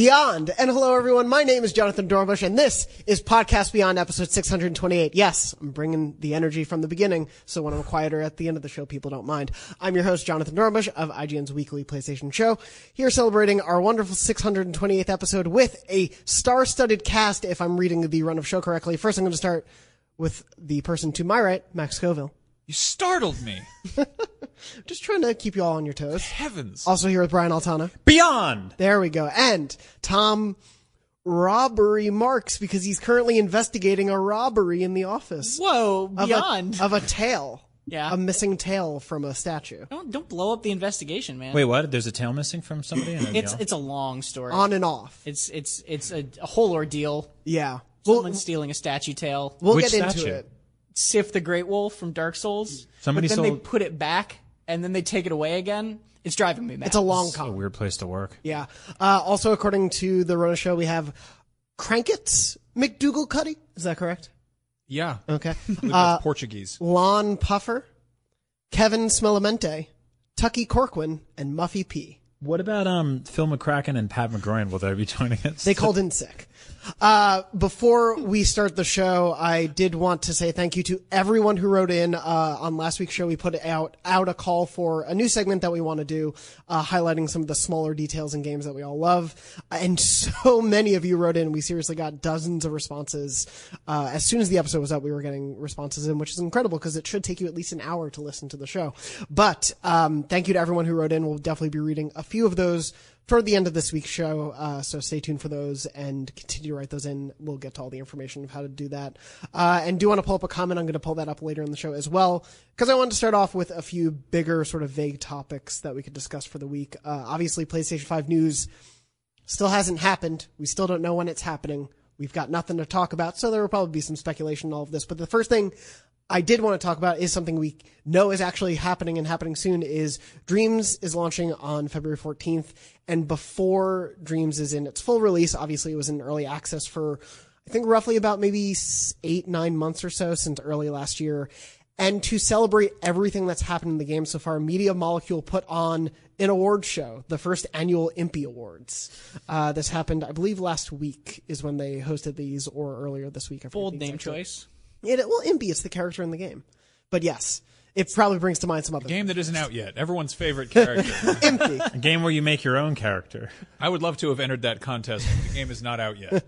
Beyond. And hello, everyone. My name is Jonathan Dornbush, and this is Podcast Beyond, episode 628. Yes, I'm bringing the energy from the beginning, so when I'm quieter at the end of the show, people don't mind. I'm your host, Jonathan Dornbush of IGN's weekly PlayStation show, here celebrating our wonderful 628th episode with a star-studded cast, if I'm reading the run of show correctly. First, I'm going to start with the person to my right, Max Coville. You startled me. Just trying to keep you all on your toes. Heavens. Also here with Brian Altana. Beyond. There we go. And Tom Robbery Marks, because he's currently investigating a robbery in the office. Whoa, Beyond. Of a tail. Yeah. A missing tail from a statue. Don't blow up the investigation, man. Wait, what? There's a tail missing from somebody? It's a long story. On and off. It's a whole ordeal. Yeah. Someone's stealing a statue tail. We'll get into it. Sif the Great Wolf from Dark Souls. They put it back, and then they take it away again. It's driving me mad. It's a long con. It's a weird place to work. Yeah. Also, according to the Rona show, we have Crankets McDougal Cuddy. Is that correct? Yeah. Okay. That's Portuguese. Lon Puffer, Kevin Smellamente, Tucky Corquin, and Muffy P. What about Phil McCracken and Pat McGroin? Will they be joining us? They called in sick. Before we start the show, I did want to say thank you to everyone who wrote in. On last week's show, we put out a call for a new segment that we want to do, highlighting some of the smaller details in games that we all love. And so many of you wrote in. We seriously got dozens of responses. As soon as the episode was up, we were getting responses in, which is incredible because it should take you at least an hour to listen to the show. But thank you to everyone who wrote in. We'll definitely be reading a few of those toward the end of this week's show, so stay tuned for those and continue to write those in. We'll get to all the information of how to do that. And do want to pull up a comment. I'm going to pull that up later in the show as well, because I wanted to start off with a few bigger sort of vague topics that we could discuss for the week. Obviously, PlayStation 5 news still hasn't happened. We still don't know when it's happening. We've got nothing to talk about, so there will probably be some speculation in all of this. But the first thing I did want to talk about is something we know is actually happening and happening soon is Dreams is launching on February 14th. And before Dreams is in its full release, obviously it was in early access for, I think, roughly about maybe 8-9 months or so since early last year. And to celebrate everything that's happened in the game so far, Media Molecule put on an award show, the first annual Impy Awards. This happened, I believe, last week is when they hosted these, or earlier this week. Bold name choice. Impy, it's the character in the game. But yes, it probably brings to mind some other game that isn't out yet. Everyone's favorite character. Impy. A game where you make your own character. I would love to have entered that contest, but the game is not out yet.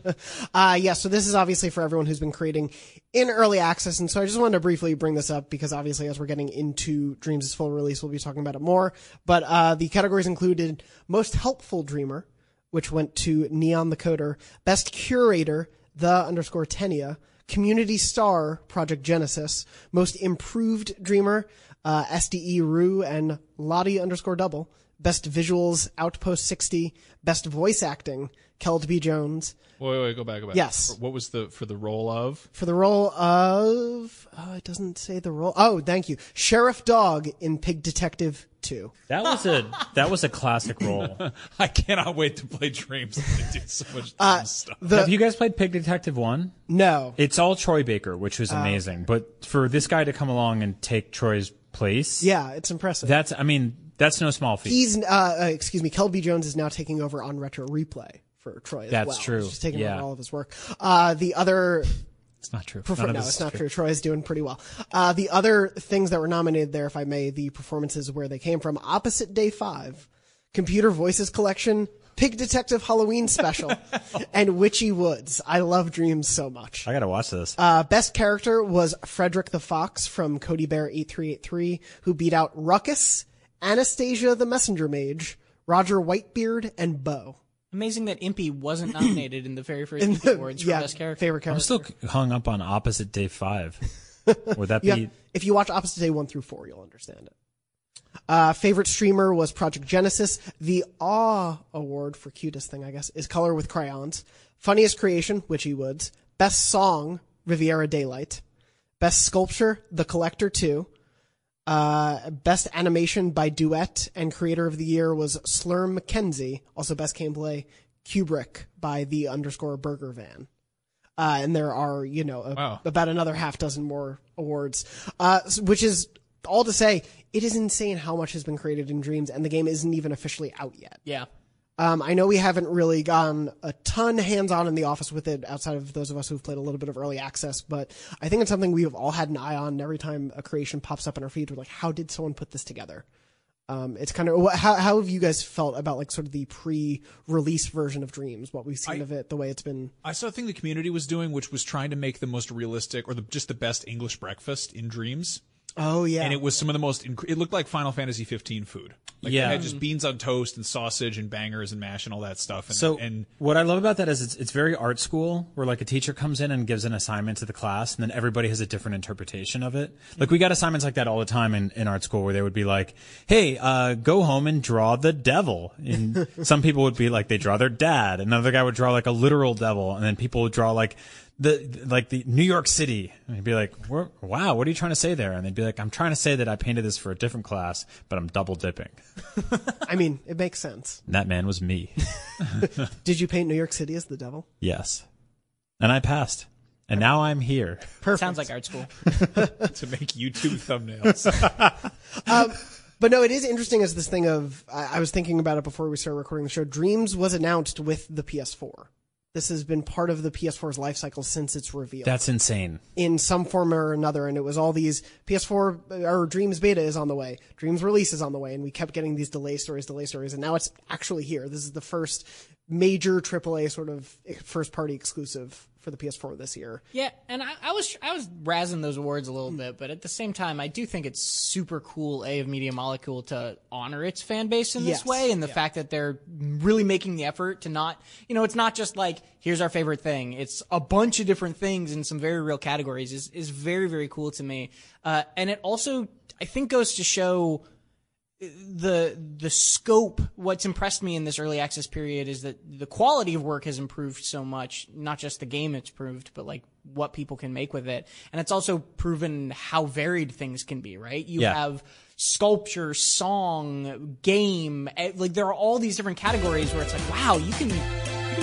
So this is obviously for everyone who's been creating in early access. And so I just wanted to briefly bring this up because obviously as we're getting into Dreams' full release, we'll be talking about it more. But the categories included Most Helpful Dreamer, which went to Neon the Coder, Best Curator, The underscore Tenia, Community Star, Project Genesis, Most Improved Dreamer, SDE Rue, and Lottie underscore double, Best Visuals, Outpost 60, Best Voice Acting, Kelby Jones. Wait, go back. Yes. What was for the role of? For the role of, it doesn't say the role. Oh, thank you. Sheriff Dog in Pig Detective 2. That was a classic role. I cannot wait to play Dreams. They did so much stuff. Have you guys played Pig Detective 1? No. It's all Troy Baker, which was amazing. But for this guy to come along and take Troy's place. Yeah, it's impressive. That's no small feat. Kelby Jones is now taking over on Retro Replay for Troy as well. That's true. He's taking over all of his work. It's not true. No, it's not true. Troy is doing pretty well. The other things that were nominated there, if I may, the performances where they came from: Opposite Day 5, Computer Voices Collection, Pig Detective Halloween Special, and Witchy Woods. I love Dreams so much. I gotta watch this. Best character was Frederick the Fox from Cody Bear 8383, who beat out Ruckus, Anastasia the Messenger Mage, Roger Whitebeard, and Bo. Amazing that Impy wasn't nominated in the very first awards for best character. Favorite character. I'm still hung up on Opposite Day 5. Would that be? If you watch Opposite Day 1 through 4, you'll understand it. Favorite streamer was Project Genesis. The Awe Award for cutest thing, I guess, is Color with Crayons. Funniest creation, Witchy Woods. Best song, Riviera Daylight. Best sculpture, The Collector 2. Best animation by Duet, and creator of the year was Slurm McKenzie. Also best gameplay, Kubrick by the underscore Burger Van. And there are, about another half dozen more awards, which is all to say it is insane how much has been created in Dreams, and the game isn't even officially out yet. Yeah. I know we haven't really gotten a ton hands-on in the office with it outside of those of us who've played a little bit of early access, but I think it's something we've all had an eye on. Every time a creation pops up in our feed, we're like, how did someone put this together? It's kind of, how have you guys felt about like sort of the pre-release version of Dreams, what we've seen of it, the way it's been? I saw a thing the community was doing, which was trying to make the most realistic or just the best English breakfast in Dreams. Oh, yeah. And it was some of the most, it looked like Final Fantasy 15 food. Like, yeah. They had just beans on toast and sausage and bangers and mash and all that stuff. And, so, and what I love about that is it's very art school, where like a teacher comes in and gives an assignment to the class, and then everybody has a different interpretation of it. Like, we got assignments like that all the time in art school, where they would be like, hey, go home and draw the devil. And some people would be like, they draw their dad. Another guy would draw like a literal devil. And then people would draw like, the New York City, and he'd be like, wow, what are you trying to say there? And they'd be like, I'm trying to say that I painted this for a different class, but I'm double dipping. I mean, it makes sense. And that man was me. Did you paint New York City as the devil? Yes. And I passed. And now I'm here. Perfect. Sounds like art school. To make YouTube thumbnails. But no, it is interesting as this thing of, I was thinking about it before we started recording the show. Dreams was announced with the PS4. This has been part of the PS4's life cycle since its reveal. That's insane. In some form or another. And it was all these PS4 or Dreams beta is on the way. Dreams release is on the way. And we kept getting these delay stories. And now it's actually here. This is the first major AAA sort of first party exclusive for the PS4 this year. Yeah. And I was razzing those awards a little bit. But at the same time, I do think it's super cool, A, of Media Molecule to honor its fan base in this way. And the fact that they're really making the effort to not, you know, it's not just like, here's our favorite thing. It's a bunch of different things in some very real categories is very, very cool to me. And it also, I think, goes to show the scope. What's impressed me in this early access period is that the quality of work has improved so much, not just the game it's proved, but like what people can make with it. And it's also proven how varied things can be, right? You have sculpture, song, game, like there are all these different categories where it's like, wow, you can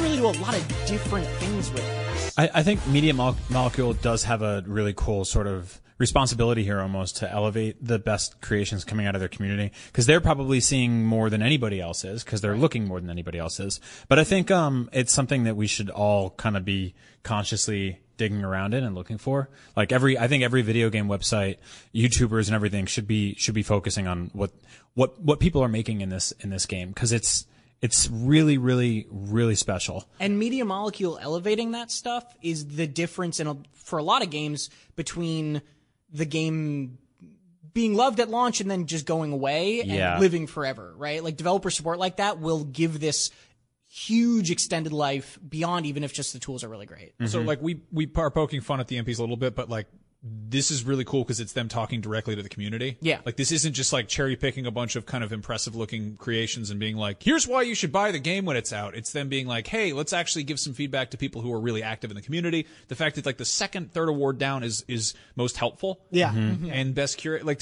really do a lot of different things with this. I think Media Molecule does have a really cool sort of responsibility here almost to elevate the best creations coming out of their community, because they're probably seeing more than anybody else is, because they're looking more than anybody else is. But I think it's something that we should all kind of be consciously digging around in and looking for. Like I think every video game website, YouTubers and everything should be focusing on what people are making in this game, because it's really, really, really special. And Media Molecule elevating that stuff is the difference for a lot of games between the game being loved at launch and then just going away and living forever, right? Like developer support like that will give this huge extended life beyond even if just the tools are really great. Mm-hmm. So like we are poking fun at the MPs a little bit, but like this is really cool because it's them talking directly to the community. Yeah. Like this isn't just like cherry picking a bunch of kind of impressive looking creations and being like, here's why you should buy the game when it's out. It's them being like, hey, let's actually give some feedback to people who are really active in the community. The fact that like the third award down is most helpful. Yeah. Mm-hmm. Yeah. And best curated, like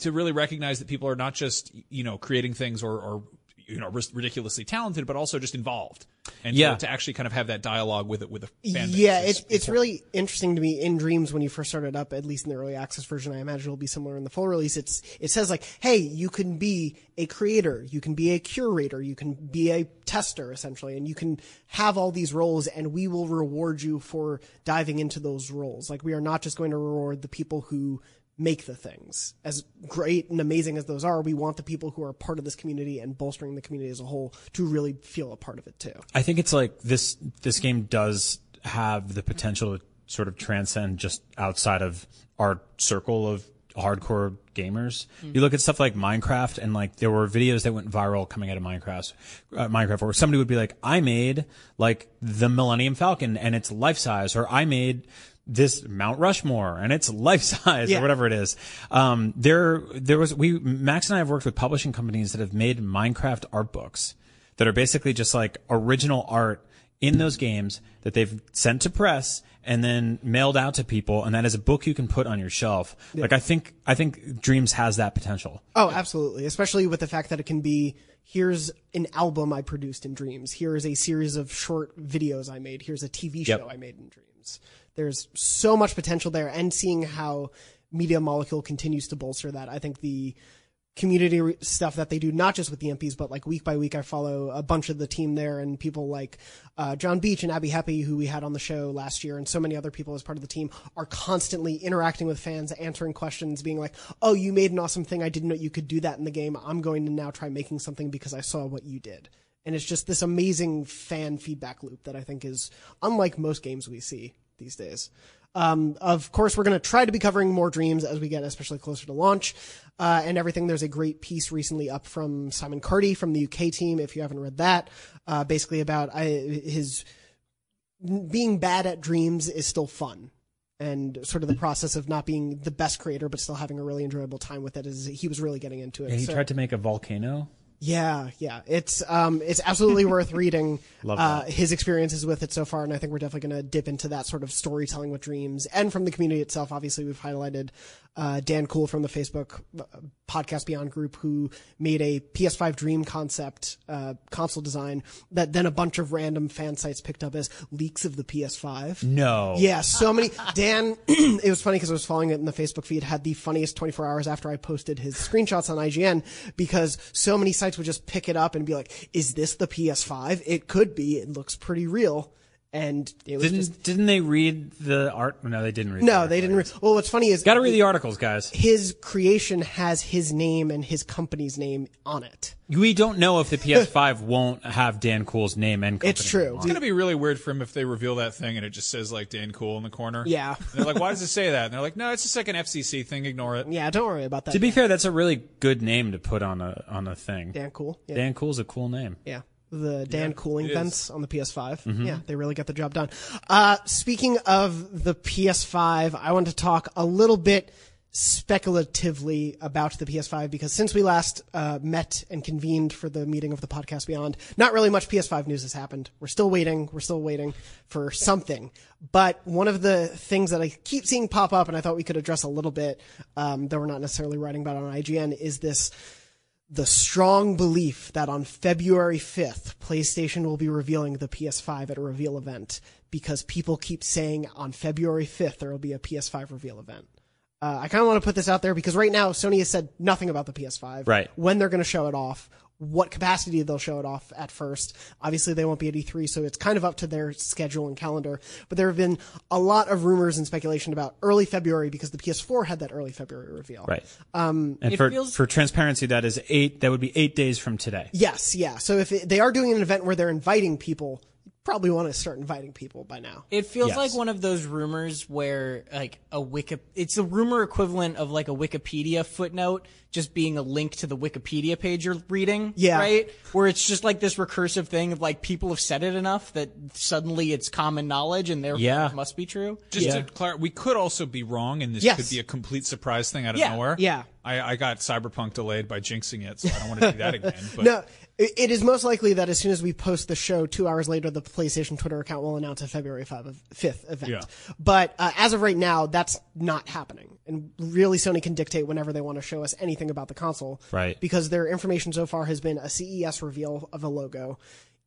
to really recognize that people are not just, you know, creating things or you know, ridiculously talented, but also just involved. And to actually kind of have that dialogue with a fan base. Yeah, it's really interesting to me in Dreams when you first started up, at least in the early access version. I imagine it'll be similar in the full release. It says like, hey, you can be a creator, you can be a curator, you can be a tester essentially, and you can have all these roles and we will reward you for diving into those roles. Like we are not just going to reward the people who make the things. As great and amazing as those are, we want the people who are part of this community and bolstering the community as a whole to really feel a part of it too. I think it's like this game does have the potential to sort of transcend just outside of our circle of hardcore gamers. You look at stuff like Minecraft, and like there were videos that went viral coming out of Minecraft where somebody would be like, I made like the Millennium Falcon and it's life size, or I made this Mount Rushmore and it's life size or whatever it is. Max and I have worked with publishing companies that have made Minecraft art books that are basically just like original art in those games that they've sent to press and then mailed out to people, and that is a book you can put on your shelf. Yeah. Like I think Dreams has that potential. Oh, absolutely. Especially with the fact that it can be, here's an album I produced in Dreams, here's a series of short videos I made, here's a TV show I made in Dreams. There's so much potential there, and seeing how Media Molecule continues to bolster that, I think the community stuff that they do, not just with the MPs, but like week by week, I follow a bunch of the team there and people like John Beach and Abby Happy, who we had on the show last year, and so many other people as part of the team are constantly interacting with fans, answering questions, being like, oh, you made an awesome thing. I didn't know you could do that in the game. I'm going to now try making something because I saw what you did. And it's just this amazing fan feedback loop that I think is unlike most games we see these days. Of course, we're going to try to be covering more Dreams as we get especially closer to launch and everything. There's a great piece recently up from Simon Carty from the UK team, if you haven't read that, basically about his being bad at Dreams is still fun. And sort of the process of not being the best creator, but still having a really enjoyable time with it is he was really getting into it. Yeah, he tried to make a volcano. Yeah. It's absolutely worth reading his experiences with it so far, and I think we're definitely going to dip into that sort of storytelling with Dreams. And from the community itself, obviously, we've highlighted Dan Kuhl from the Facebook Podcast Beyond group, who made a PS5 Dream concept console design that then a bunch of random fan sites picked up as leaks of the PS5. No. Yeah, so many. Dan, it was funny because I was following it in the Facebook feed, had the funniest 24 hours after I posted his screenshots on IGN, because so many sites would just pick it up and be like, is this the PS5? It could be. It looks pretty real. And it was didn't they read the art? No, they didn't read. No, they didn't read. Well, what's funny is got to read the articles, guys. His creation has his name and his company's name on it. We don't know if the PS5 won't have Dan Kuhl's name and company. It's true. It's going to be really weird for him if they reveal that thing and it just says like Dan Kuhl in the corner. Yeah. And they're like, why does it say that? And they're like, no, it's just like an FCC thing. Ignore it. Yeah, don't worry about that. To be fair, that's a really good name to put on a thing. Dan Kuhl. Yeah. Dan Kuhl's a cool name. Yeah. The Dan cooling vents on the PS5. Mm-hmm. Yeah, they really got the job done. Speaking of the PS5, I want to talk a little bit speculatively about the PS5 because since we last met and convened for the meeting of the Podcast Beyond, not really much PS5 news has happened. We're still waiting. We're still waiting for something. But one of the things that I keep seeing pop up and I thought we could address a little bit, though we're not necessarily writing about on IGN, is this the strong belief that on February 5th, PlayStation will be revealing the PS5 at a reveal event because people keep saying on February 5th, there will be a PS5 reveal event. I kind of want to put this out there because right now, Sony has said nothing about the PS5, right? When they're going to show it off, what capacity they'll show it off at first. Obviously, they won't be at E3, so it's kind of up to their schedule and calendar. But there have been a lot of rumors and speculation about early February because the PS4 had that early February reveal. Right. And for transparency, that is that would be 8 days from today. Yes, yeah. So if they are doing an event where they're inviting people, you probably want to start inviting people by now. It feels like one of those rumors where like it's a rumor equivalent of like a Wikipedia footnote just being a link to the Wikipedia page you're reading, right? Where it's just like this recursive thing of like people have said it enough that suddenly it's common knowledge and therefore it must be true. Just to clarify, we could also be wrong and this could be a complete surprise thing out of nowhere. Yeah. I got Cyberpunk delayed by jinxing it, so I don't want to do that again. But. No, it is most likely that as soon as we post the show, 2 hours later, the PlayStation Twitter account will announce a February 5th event. Yeah. But as of right now, that's not happening. And really, Sony can dictate whenever they want to show us anything about the console. Right. Because their information so far has been a CES reveal of a logo,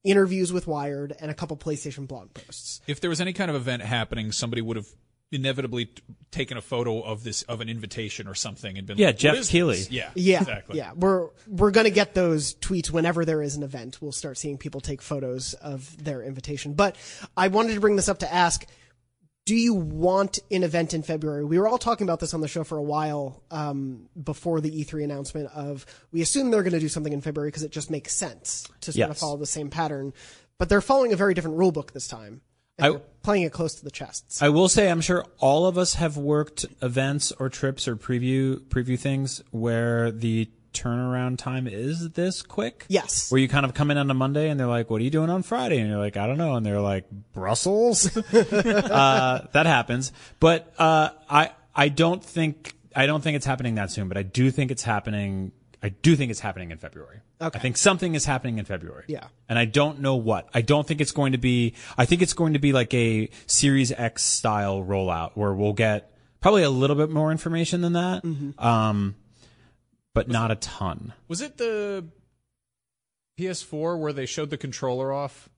interviews with Wired, and a couple PlayStation blog posts. If there was any kind of event happening, somebody would have inevitably taken a photo of an invitation or something and been like, Jeff Keighley. Yeah, exactly. Yeah, we're going to get those tweets whenever there is an event. We'll start seeing people take photos of their invitation. But I wanted to bring this up to ask, do you want an event in February? We were all talking about this on the show for a while before the E3 announcement of we assume they're going to do something in February because it just makes sense to sort of follow the same pattern. But they're following a very different rule book this time. And they're playing it close to the chest. So. I will say I'm sure all of us have worked events or trips or preview things where the turnaround time is this quick? Yes. Where you kind of come in on a Monday and they're like, what are you doing on Friday? And you're like, I don't know. And they're like, Brussels? That happens. But, I don't think it's happening that soon, but I do think it's happening in February. Okay. I think something is happening in February. Yeah. And I don't know what. I don't think it's going to be, I think it's going to be like a Series X style rollout where we'll get probably a little bit more information than that. Mm-hmm. But not a ton. Was it the PS4 where they showed the controller off,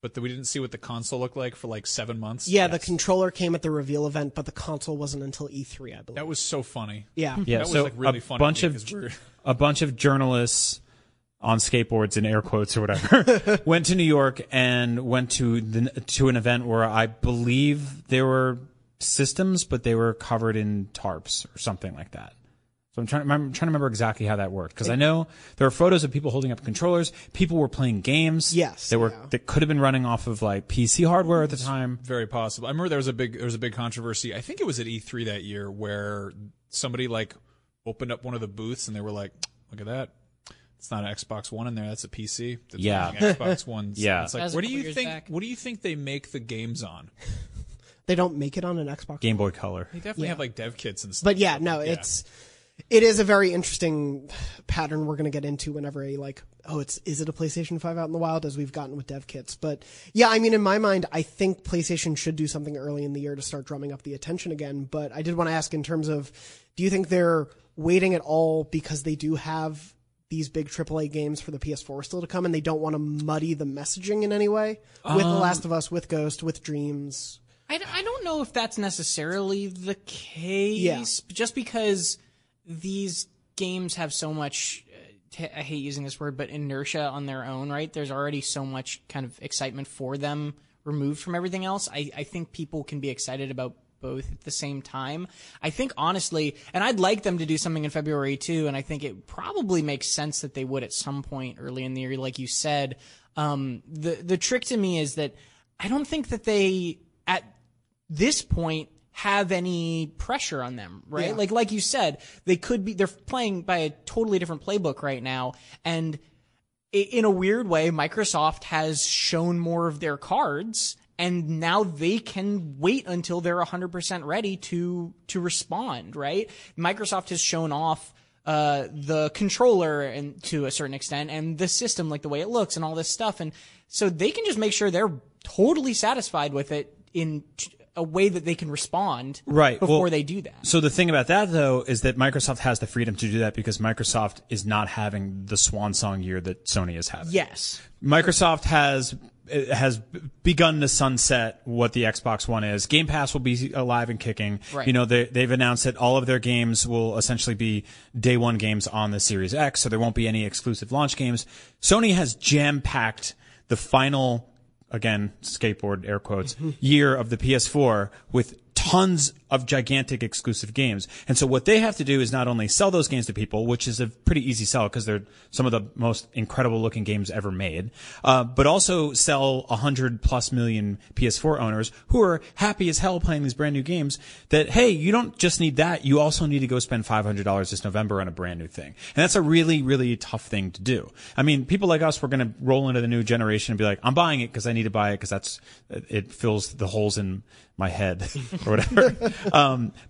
but we didn't see what the console looked like for like 7 months? Yeah, yes. The controller came at the reveal event, but the console wasn't until E3, I believe. That was so funny. Yeah. That was so like really funny. A bunch of a bunch of journalists on skateboards in air quotes or whatever went to New York and went to an event where I believe there were systems, but they were covered in tarps or something like that. So I'm trying to remember exactly how that worked, because I know there are photos of people holding up controllers. People were playing games. Yes, that could have been running off of like PC hardware at the time. Very possible. I remember there was a big controversy. I think it was at E3 that year where somebody like opened up one of the booths and they were like, "Look at that. It's not an Xbox One in there. That's a PC. That's Xbox One." Yeah. It's like, What do you think they make the games on? They don't make it on an Xbox Game Boy Color. They definitely have like dev kits and stuff. But it is a very interesting pattern we're going to get into whenever is it a PlayStation 5 out in the wild, as we've gotten with dev kits. But yeah, I mean, in my mind, I think PlayStation should do something early in the year to start drumming up the attention again. But I did want to ask, in terms of, do you think they're waiting at all because they do have these big AAA games for the PS4 still to come and they don't want to muddy the messaging in any way with The Last of Us, with Ghost, with Dreams? I don't know if that's necessarily the case, just because these games have so much, I hate using this word, but inertia on their own, right? There's already so much kind of excitement for them removed from everything else. I think people can be excited about both at the same time. I think, honestly, and I'd like them to do something in February too, and I think it probably makes sense that they would at some point early in the year, like you said. The trick to me is that I don't think that they, at this point, have any pressure on them, right? Yeah. Like you said, they're playing by a totally different playbook right now, and in a weird way, Microsoft has shown more of their cards, and now they can wait until they're 100% ready to respond, right? Microsoft has shown off the controller, and to a certain extent, and the system, like the way it looks and all this stuff, and so they can just make sure they're totally satisfied with it in a way that they can respond before they do that. So the thing about that, though, is that Microsoft has the freedom to do that because Microsoft is not having the swan song year that Sony is having. Yes. Microsoft has begun to sunset what the Xbox One is. Game Pass will be alive and kicking. Right. You know, they've announced that all of their games will essentially be day one games on the Series X, so there won't be any exclusive launch games. Sony has jam-packed the final, again, skateboard air quotes, year of the PS4 with tons of gigantic exclusive games. And so what they have to do is not only sell those games to people, which is a pretty easy sell because they're some of the most incredible looking games ever made, but also sell 100+ million PS4 owners who are happy as hell playing these brand new games that, hey, you don't just need that. You also need to go spend $500 this November on a brand new thing. And that's a really, really tough thing to do. I mean, people like us, we're going to roll into the new generation and be like, I'm buying it because I need to buy it because it fills the holes in my head or whatever.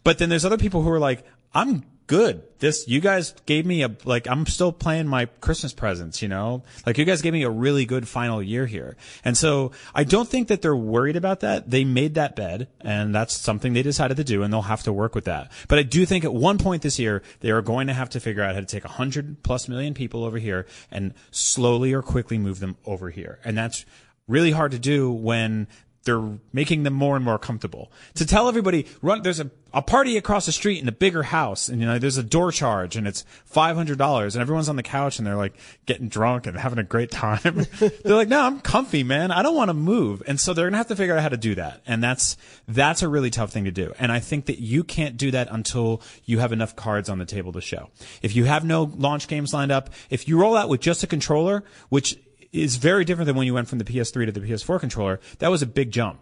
But then there's other people who are like, I'm good. You guys gave me I'm still playing my Christmas presents, you know? Like, you guys gave me a really good final year here. And so I don't think that they're worried about that. They made that bed, and that's something they decided to do, and they'll have to work with that. But I do think at one point this year, they are going to have to figure out how to take 100+ million people over here and slowly or quickly move them over here. And that's really hard to do when they're making them more and more comfortable. To tell everybody, there's a party across the street in a bigger house, and, you know, there's a door charge, and it's $500, and everyone's on the couch, and they're, like, getting drunk and having a great time. They're like, no, I'm comfy, man. I don't want to move. And so they're going to have to figure out how to do that, and that's a really tough thing to do. And I think that you can't do that until you have enough cards on the table to show. If you have no launch games lined up, if you roll out with just a controller, which is very different than when you went from the PS3 to the PS4 controller. That was a big jump,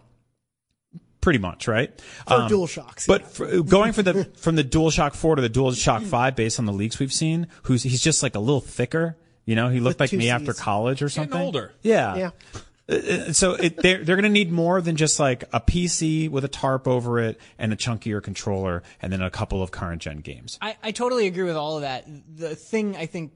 pretty much, right? For DualShocks. But going from the DualShock 4 to the DualShock 5, based on the leaks we've seen, he's just like a little thicker. You know, he looked like me after college or something. Getting older. Yeah. So they're going to need more than just like a PC with a tarp over it and a chunkier controller and then a couple of current gen games. I totally agree with all of that. The thing I think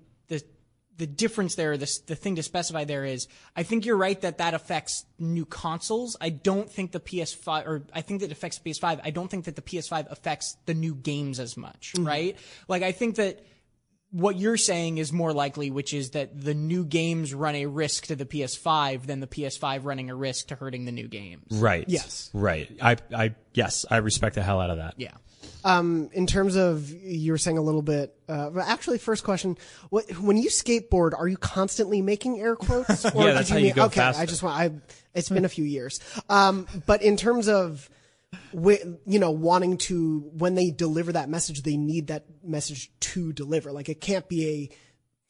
the difference there, the thing to specify there is, I think you're right that affects new consoles. I don't think the PS5, or I think that affects PS5. I don't think that the PS5 affects the new games as much, right? Like, I think that what you're saying is more likely, which is that the new games run a risk to the PS5 than the PS5 running a risk to hurting the new games. Right. Yes. Right. I respect the hell out of that. Yeah. In terms of, you were saying a little bit, actually, first question, when you skateboard, are you constantly making air quotes? Or yeah, that's how you go faster. Okay, it's been a few years. But in terms of, wanting to, when they deliver that message, they need that message to deliver. Like, it can't be a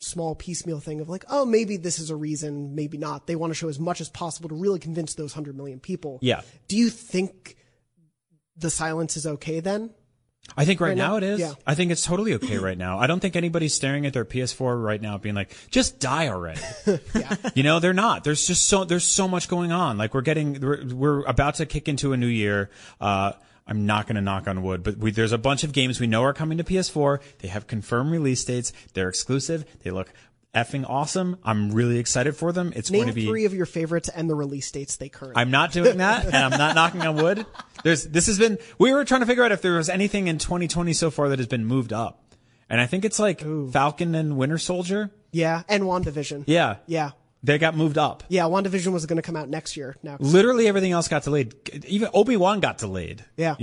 small piecemeal thing of like, oh, maybe this is a reason, maybe not. They want to show as much as possible to really convince those 100 million people. Yeah. Do you think the silence is okay then? I think right now it is. Yeah. I think it's totally okay right now. I don't think anybody's staring at their PS4 right now being like, just die already. Yeah. They're not. There's so much going on. Like, we're about to kick into a new year. I'm not going to knock on wood, but there's a bunch of games we know are coming to PS4. They have confirmed release dates. They're exclusive. They look effing awesome. I'm really excited for them. It's going to be three of your favorites and the release dates they currently. I'm not doing that, and I'm not knocking on wood. We were trying to figure out if there was anything in 2020 so far that has been moved up. And I think it's like Falcon and Winter Soldier. Yeah. And WandaVision. Yeah. Yeah. They got moved up. Yeah. WandaVision was going to come out next year. Now, literally everything else got delayed. Even Obi-Wan got delayed. Yeah.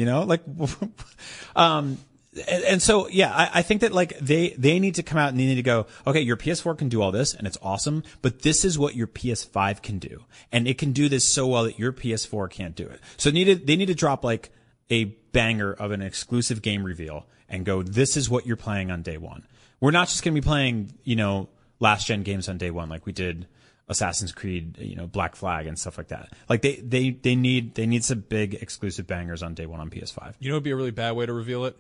And so, yeah, I think that, like, they need to come out and they need to go, okay, your PS4 can do all this and it's awesome, but this is what your PS5 can do. And it can do this so well that your PS4 can't do it. So they need to drop, like, a banger of an exclusive game reveal and go, this is what you're playing on day one. We're not just going to be playing, last-gen games on day one like we did Assassin's Creed, Black Flag and stuff like that. Like, they need some big exclusive bangers on day one on PS5. You know it'd be a really bad way to reveal it?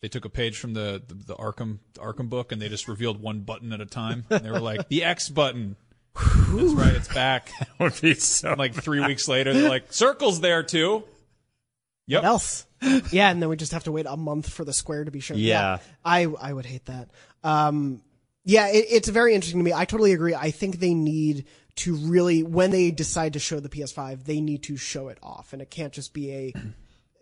They took a page from the Arkham book and they just revealed one button at a time. And they were like, the X button. That's right, it's back. That would be so. And like 3 weeks later, they're like, circle's there too. Yep. What else? Yeah, and then we just have to wait a month for the square to be shown. Yeah. I would hate that. It's very interesting to me. I totally agree. I think they need to really, when they decide to show the PS5, they need to show it off. And it can't just be a...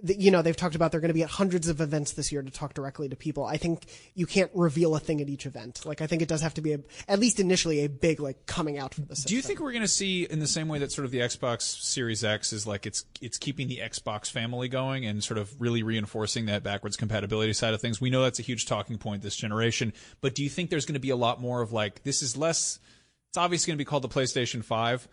they've talked about they're going to be at hundreds of events this year to talk directly to people. I think you can't reveal a thing at each event. Like, I think it does have to be, at least initially, a big, like, coming out for the system. Do you think we're going to see, in the same way that sort of the Xbox Series X is like, it's keeping the Xbox family going and sort of really reinforcing that backwards compatibility side of things? We know that's a huge talking point this generation, but do you think there's going to be a lot more of, like, this is less, it's obviously going to be called the PlayStation 5,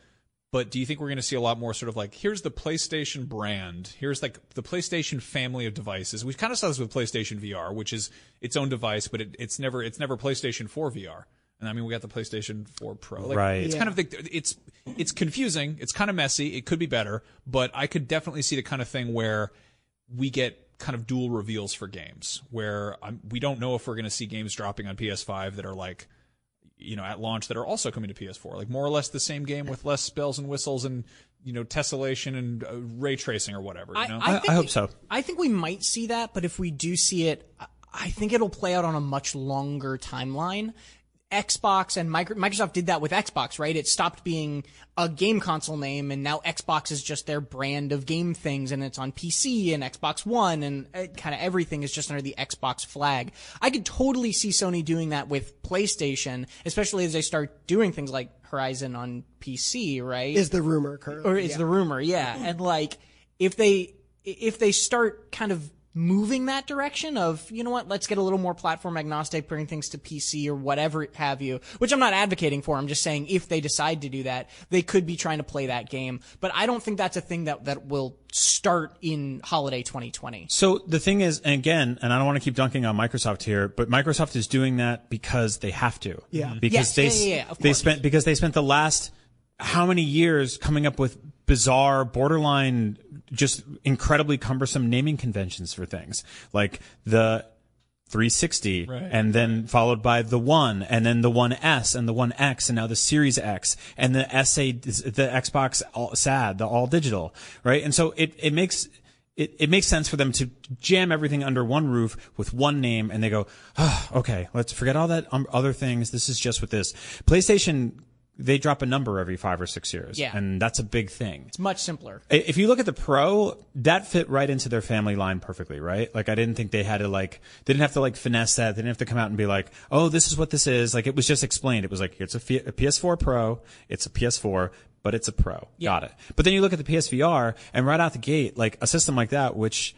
but do you think we're going to see a lot more sort of like, here's the PlayStation brand. Here's like the PlayStation family of devices. We kind of saw this with PlayStation VR, which is its own device, but it's never PlayStation 4 VR. And I mean, we got the PlayStation 4 Pro. Like, right. It's kind of like, it's confusing. It's kind of messy. It could be better, but I could definitely see the kind of thing where we get kind of dual reveals for games where we don't know if we're going to see games dropping on PS5 that are like, at launch that are also coming to PS4, like more or less the same game with less bells and whistles and, tessellation and ray tracing or whatever. I hope so. I think we might see that, but if we do see it, I think it'll play out on a much longer timeline. Xbox and Microsoft did that with Xbox, right? It stopped being a game console name, and now Xbox is just their brand of game things, and it's on PC and Xbox One, and kind of everything is just under the Xbox flag. I could totally see Sony doing that with PlayStation, especially as they start doing things like Horizon on PC, right? Is the rumor currently. Or is the rumor, yeah. And, like, if they start kind of moving that direction of, let's get a little more platform agnostic, bring things to PC or whatever have you, which I'm not advocating for. I'm just saying if they decide to do that, they could be trying to play that game. But I don't think that's a thing that will start in holiday 2020. So the thing is, and again, and I don't want to keep dunking on Microsoft here, but Microsoft is doing that because they have to. Yeah. Because they spent the last how many years coming up with bizarre, borderline, just incredibly cumbersome naming conventions for things like the 360, right, and then followed by the One, and then the One S, and the One X, and now the Series X, and the the Xbox SAD, the all digital, right? And so it makes sense for them to jam everything under one roof with one name, and they go, okay, let's forget all that other things. This is just with this PlayStation they drop a number every 5 or 6 years. Yeah. And that's a big thing. It's much simpler. If you look at the Pro, that fit right into their family line perfectly, right? Like, I didn't think they had to, like, they didn't have to, like, finesse that. They didn't have to come out and be like, oh, this is what this is. Like, it was just explained. It was like, it's a PS4 Pro. It's a PS4, but it's a Pro. Yeah. Got it. But then you look at the PSVR, and right out the gate, like, a system like that, which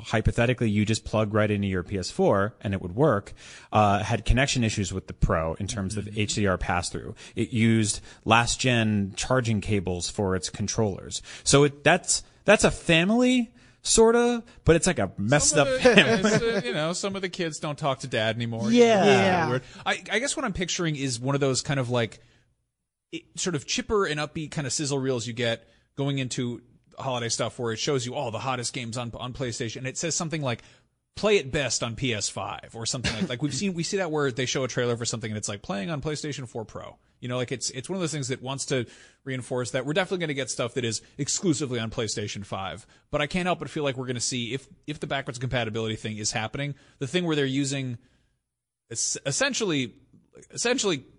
hypothetically you just plug right into your PS4 and it would work, had connection issues with the Pro in terms of HDR pass-through. It used last-gen charging cables for its controllers. So it, that's a family, sort of, but it's like a messed up family. You know, some of the kids don't talk to dad anymore. Yeah. You know, I guess what I'm picturing is one of those kind of like sort of chipper and upbeat kind of sizzle reels you get going into holiday stuff where it shows you all the hottest games on PlayStation, and it says something like play it best on PS5 or something like like we see that where they show a trailer for something and it's like playing on PlayStation 4 Pro. You know, like it's one of those things that wants to reinforce that we're definitely going to get stuff that is exclusively on PlayStation 5. But I can't help but feel like we're going to see if the backwards compatibility thing is happening, the thing where they're using essentially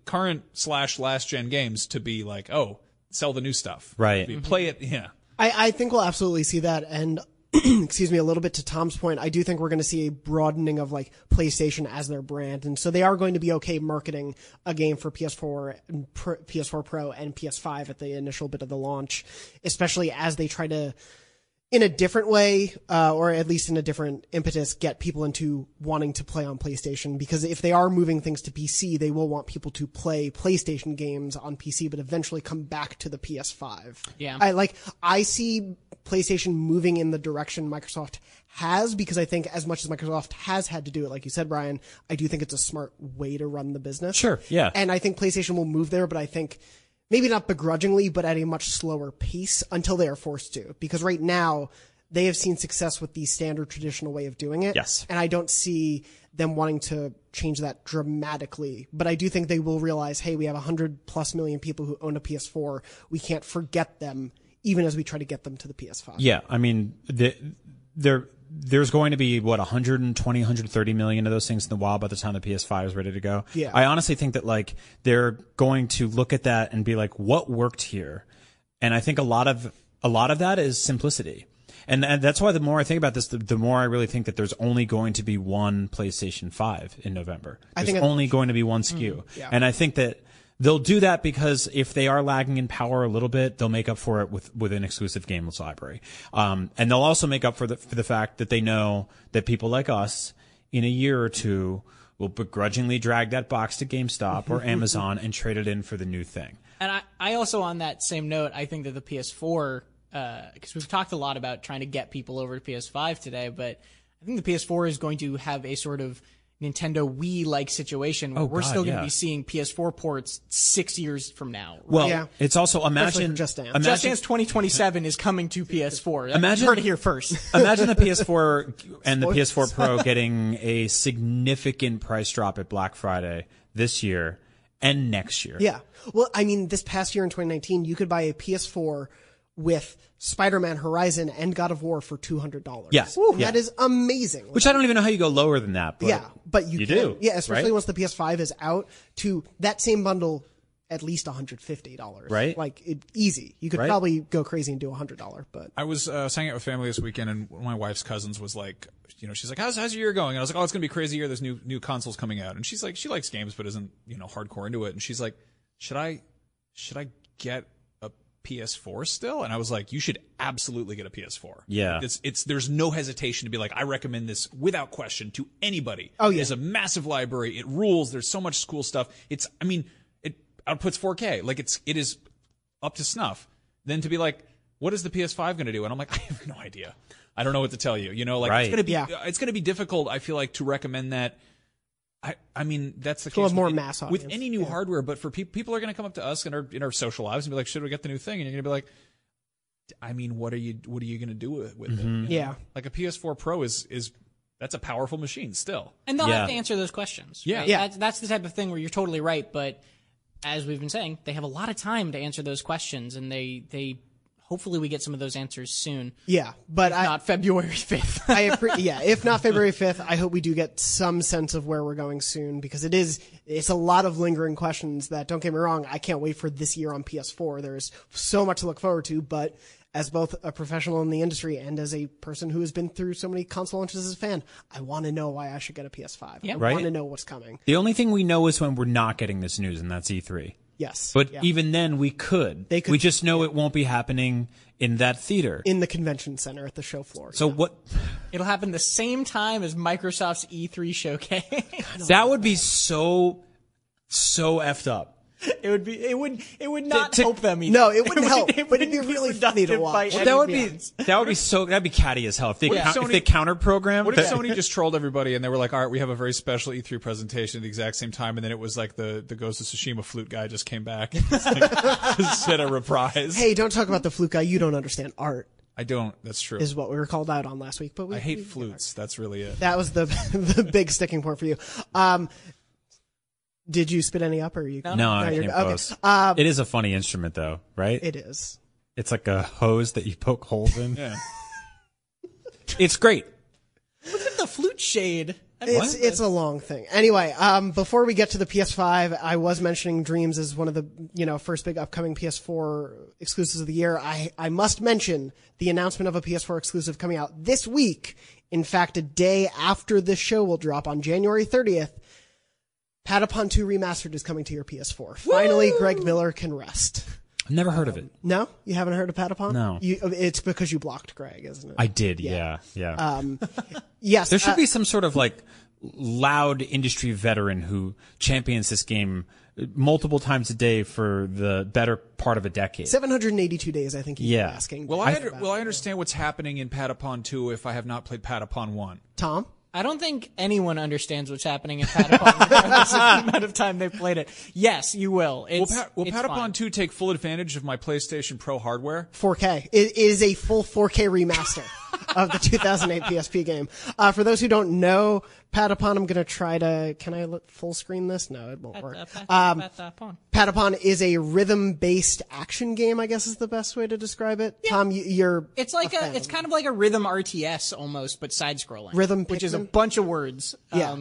current / last gen games to be like, oh, sell the new stuff. Right. Play it. Yeah. I think we'll absolutely see that. And excuse me, a little bit to Tom's point, I do think we're going to see a broadening of like PlayStation as their brand. And so they are going to be okay marketing a game for PS4 and PS4 Pro and PS5 at the initial bit of the launch, especially as they try to, in a different way, or at least in a different impetus, get people into wanting to play on PlayStation. Because if they are moving things to PC, they will want people to play PlayStation games on PC, but eventually come back to the PS5. Yeah. I see PlayStation moving in the direction Microsoft has, because I think as much as Microsoft has had to do it, like you said, Brian, I do think it's a smart way to run the business. Sure, yeah. And I think PlayStation will move there, but I think maybe not begrudgingly, but at a much slower pace until they are forced to. Because right now, they have seen success with the standard traditional way of doing it. Yes. And I don't see them wanting to change that dramatically. But I do think they will realize, hey, we have 100+ million people who own a PS4. We can't forget them, even as we try to get them to the PS5. Yeah, I mean, there's going to be, what, 120, 130 million of those things in the wild by the time the PS5 is ready to go. Yeah. I honestly think that, like, they're going to look at that and be like, what worked here? And I think a lot of that is simplicity. And that's why the more I think about this, the more I really think that there's only going to be one PlayStation 5 in November. There's only going to be one SKU. Yeah. And I think that they'll do that because if they are lagging in power a little bit, they'll make up for it with an exclusive games library. And they'll also make up for the fact that they know that people like us in a year or two will begrudgingly drag that box to GameStop or Amazon and trade it in for the new thing. And I also, on that same note, I think that the PS4, because we've talked a lot about trying to get people over to PS5 today, but I think the PS4 is going to have a sort of Nintendo Wii-like situation where we're still going to be seeing PS4 ports 6 years from now. Right? Well, yeah. It's also, imagine Just Dance. Just Dance 2027 is coming to PS4. Imagine, you heard it here first. Imagine the PS4 and the PS4 Pro getting a significant price drop at Black Friday this year and next year. Yeah. Well, I mean, this past year in 2019, you could buy a PS4 with Spider-Man Horizon and God of War for $200. Yes. Ooh, yeah. That is amazing. Which I don't even know how you go lower than that. But yeah, but you can. Do. Yeah, especially once the PS5 is out, to that same bundle, at least $150. Right. Like, easy. You could probably go crazy and do $100, but. I was hanging out with family this weekend, and one of my wife's cousins was like, you know, she's like, how's your year going? And I was like, oh, it's going to be a crazy year. There's new consoles coming out. And she's like, she likes games, but isn't, you know, hardcore into it. And she's like, should I get PS4 still? And I was like, you should absolutely get a PS4. Yeah. It's there's no hesitation to be like, I recommend this without question to anybody. Oh yeah. There's a massive library. It rules. There's so much cool stuff. It outputs 4K. Like it is up to snuff. Then to be like, what is the PS5 going to do? And I'm like, I have no idea. I don't know what to tell you. You know, like it's going to be difficult, I feel like, to recommend that. I mean, that's the case with, more mass audience, with any new hardware, but for people are going to come up to us in our social lives and be like, should we get the new thing? And you're going to be like, I mean, what are you going to do with it? You know? Yeah. Like a PS4 Pro is that's a powerful machine still. And they'll have to answer those questions. Yeah. Right? Yeah. That's the type of thing where you're totally right. But as we've been saying, they have a lot of time to answer those questions, and they hopefully we get some of those answers soon. Yeah, but not February 5th. Yeah, if not February 5th, I hope we do get some sense of where we're going soon, because it's a lot of lingering questions that, don't get me wrong, I can't wait for this year on PS4. There's so much to look forward to, but as both a professional in the industry and as a person who has been through so many console launches as a fan, I want to know why I should get a PS5. Yeah, I want to know what's coming. The only thing we know is when we're not getting this news, and that's E3. Yes. But even then, we could. They could. We just know it won't be happening in that theater. In the convention center at the show floor. So what? It'll happen the same time as Microsoft's E3 showcase. That would be so effed up. It would not help them either. No, it wouldn't help. It would be really funny to watch. Well, that'd be catty as hell if they counter program. What if Sony just trolled everybody and they were like, all right, we have a very special E3 presentation at the exact same time, and then it was like the Ghost of Tsushima flute guy just came back and just said a reprise. Hey, don't talk about the flute guy. You don't understand art. I don't. That's true. Is what we were called out on last week. But I hate flutes. That's really it. That was the big sticking point for you. Did you spit any up, or you? No, I came close. Okay. It is a funny instrument, though, right? It is. It's like a hose that you poke holes in. Yeah. It's great. Look at the flute shade. It's a long thing. Anyway, before we get to the PS5, I was mentioning Dreams as one of the first big upcoming PS4 exclusives of the year. I must mention the announcement of a PS4 exclusive coming out this week. In fact, a day after this show will drop on January 30th. Patapon 2 Remastered is coming to your PS4. Finally, woo! Greg Miller can rest. I've never heard of it. No? You haven't heard of Patapon? No. It's because you blocked Greg, isn't it? I did, yeah. Yes. There should be some sort of, loud industry veteran who champions this game multiple times a day for the better part of a decade. 782 days, I think he's asking. Well, I understand what's happening in Patapon 2 if I have not played Patapon 1. Tom? I don't think anyone understands what's happening in Patapon regardless of the amount of time they've played it. Yes, you will. Will Patapon 2 take full advantage of my PlayStation Pro hardware? 4K. It is a full 4K remaster of the 2008 PSP game. For those who don't know Patapon, I'm going to try to... Can I full screen this? No, it won't work. Patapon is a rhythm-based action game, I guess is the best way to describe it. Yeah. Tom, you're... It's like it's kind of like a rhythm RTS almost, but side-scrolling. Rhythm Pikmin? Which is a bunch of words. Yeah.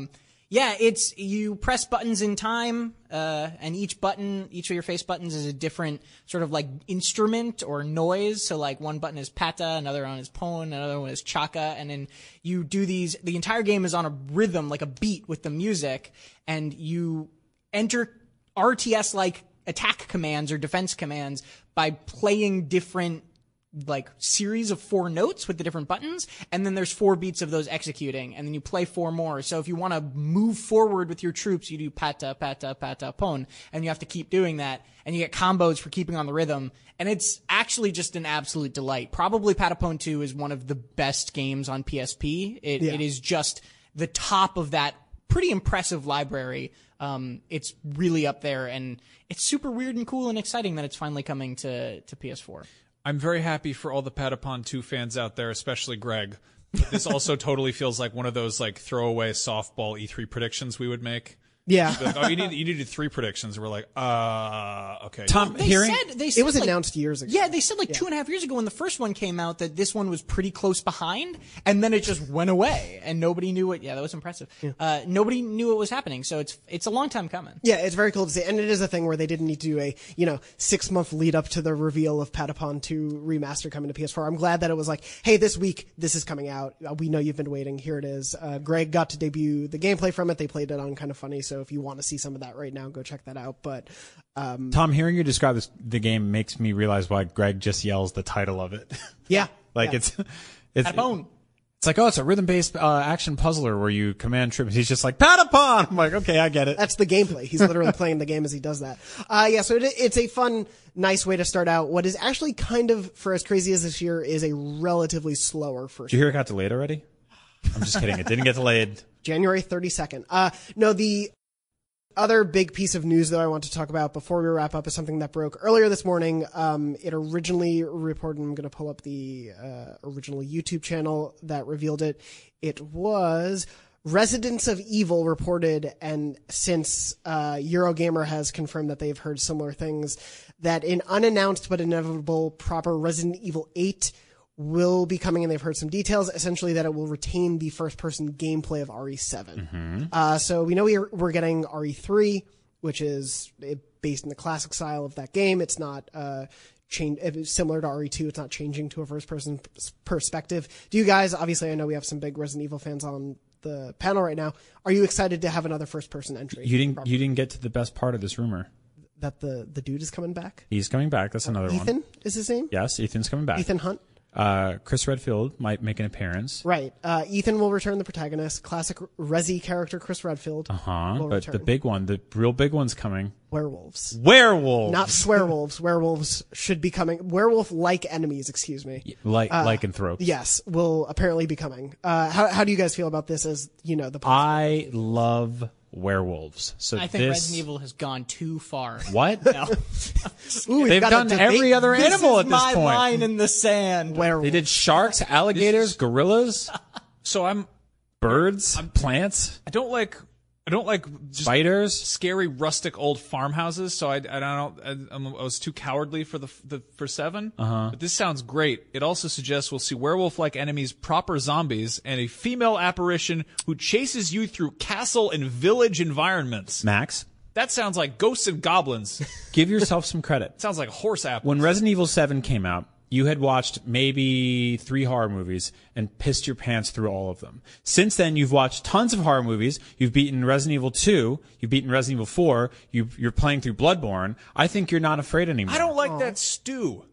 It's... You press buttons in time, and each of your face buttons is a different sort of instrument or noise. So one button is pata, another one is pon, another one is chaka, and then you do these... The entire game is on a rhythm, like a beat with the music, and you enter RTS-like attack commands or defense commands by playing different series of 4 notes with the different buttons, and then there's 4 beats of those executing, and then you play 4 more. So if you want to move forward with your troops, you do pata, pata, pata, pon, and you have to keep doing that, and you get combos for keeping on the rhythm, and it's actually just an absolute delight. Probably Patapon 2 is one of the best games on PSP. It is just the top of that pretty impressive library. It's really up there, and it's super weird and cool and exciting that it's finally coming to PS4. I'm very happy for all the Patapon 2 fans out there, especially Greg. But this also totally feels like one of those throwaway softball E3 predictions we would make. Yeah. You needed 3 predictions. We're like, okay. Tom, they said it was announced years ago. Yeah, they said 2.5 years ago when the first one came out that this one was pretty close behind, and then it just went away, and nobody knew what. Yeah, that was impressive. Yeah. Nobody knew what was happening, so it's a long time coming. Yeah, it's very cool to see, and it is a thing where they didn't need to do a 6-month lead up to the reveal of Patapon 2 Remaster coming to PS4. I'm glad that it was hey, this week this is coming out. We know you've been waiting. Here it is. Greg got to debut the gameplay from it. They played it on Kind of Funny. So if you want to see some of that right now, go check that out. But Tom, hearing you describe the game makes me realize why Greg just yells the title of it. Yeah, it's Patapon. It's oh, it's a rhythm-based action puzzler where you command troops. He's just Patapon. I'm okay, I get it. That's the gameplay. He's literally playing the game as he does that. So it's a fun, nice way to start out. What is actually kind of, for as crazy as this year, is a relatively slower first. Did you hear it got delayed already? I'm just kidding. It didn't get delayed. January 32nd. No, the other big piece of news, though, I want to talk about before we wrap up is something that broke earlier this morning. It originally reported, I'm going to pull up the original YouTube channel that revealed it. It was Residents of Evil reported, and since Eurogamer has confirmed that they've heard similar things, that an unannounced but inevitable proper Resident Evil 8 will be coming, and they've heard some details, essentially that it will retain the first-person gameplay of RE7. Mm-hmm. So we know we're getting RE3, which is based in the classic style of that game. It's not similar to RE2. It's not changing to a first-person perspective. Do you guys, obviously I know we have some big Resident Evil fans on the panel right now, are you excited to have another first-person entry? You didn't get to the best part of this rumor. That the dude is coming back? He's coming back. That's another one. Ethan is his name? Yes, Ethan's coming back. Ethan Hunt? Chris Redfield might make an appearance. Right. Ethan will return, the protagonist. Classic Resi character Chris Redfield. But return. The big one, the real big one's coming. Werewolves. Werewolves! Not swearwolves. Werewolves should be coming. Werewolf-like enemies, excuse me. Lycanthropes. Yes, will apparently be coming. How do you guys feel about this as, you know, the... I love... werewolves. So I think Resident Evil has gone too far. What? No. Ooh, they've done every other animal at this point. My line in the sand. Werewolves. They did sharks, alligators, gorillas. So I'm birds, plants. I don't like spiders, scary rustic old farmhouses. So I was too cowardly for the 7. But this sounds great. It also suggests we'll see werewolf-like enemies, proper zombies, and a female apparition who chases you through castle and village environments. Max, that sounds like ghosts and goblins. Give yourself some credit. It sounds like horse apples. When Resident Evil 7 came out, you had watched maybe 3 horror movies and pissed your pants through all of them. Since then, you've watched tons of horror movies. You've beaten Resident Evil 2. You've beaten Resident Evil 4. You're playing through Bloodborne. I think you're not afraid anymore. I don't like that stew.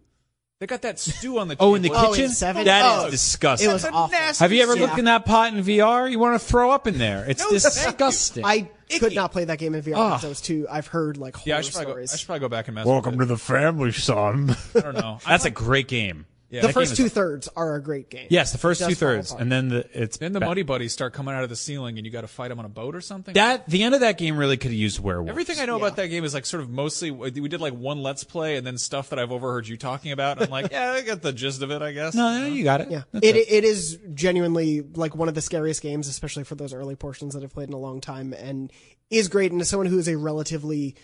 They got that stew on the table. Oh, in the kitchen? That is disgusting. It was awful. Have you ever looked in that pot in VR? You want to throw up in there. It's disgusting. I could not play that game in VR because I was too... I've heard, like, horror stories. I should probably go back and mess with it. Welcome to the family, son. I don't know. That's a great game. Yeah, the first 2/3 are a great game. Yes, the first 2/3, and then the muddy buddies start coming out of the ceiling, and you got to fight them on a boat or something. The end of that game really could have used werewolves. Everything I know about that game is like sort of mostly we did like one let's play, and then stuff that I've overheard you talking about. I'm like, yeah, I got the gist of it, I guess. No, you got it. Yeah, it is genuinely like one of the scariest games, especially for those early portions that I've played in a long time, and is great. And as someone who is a relatively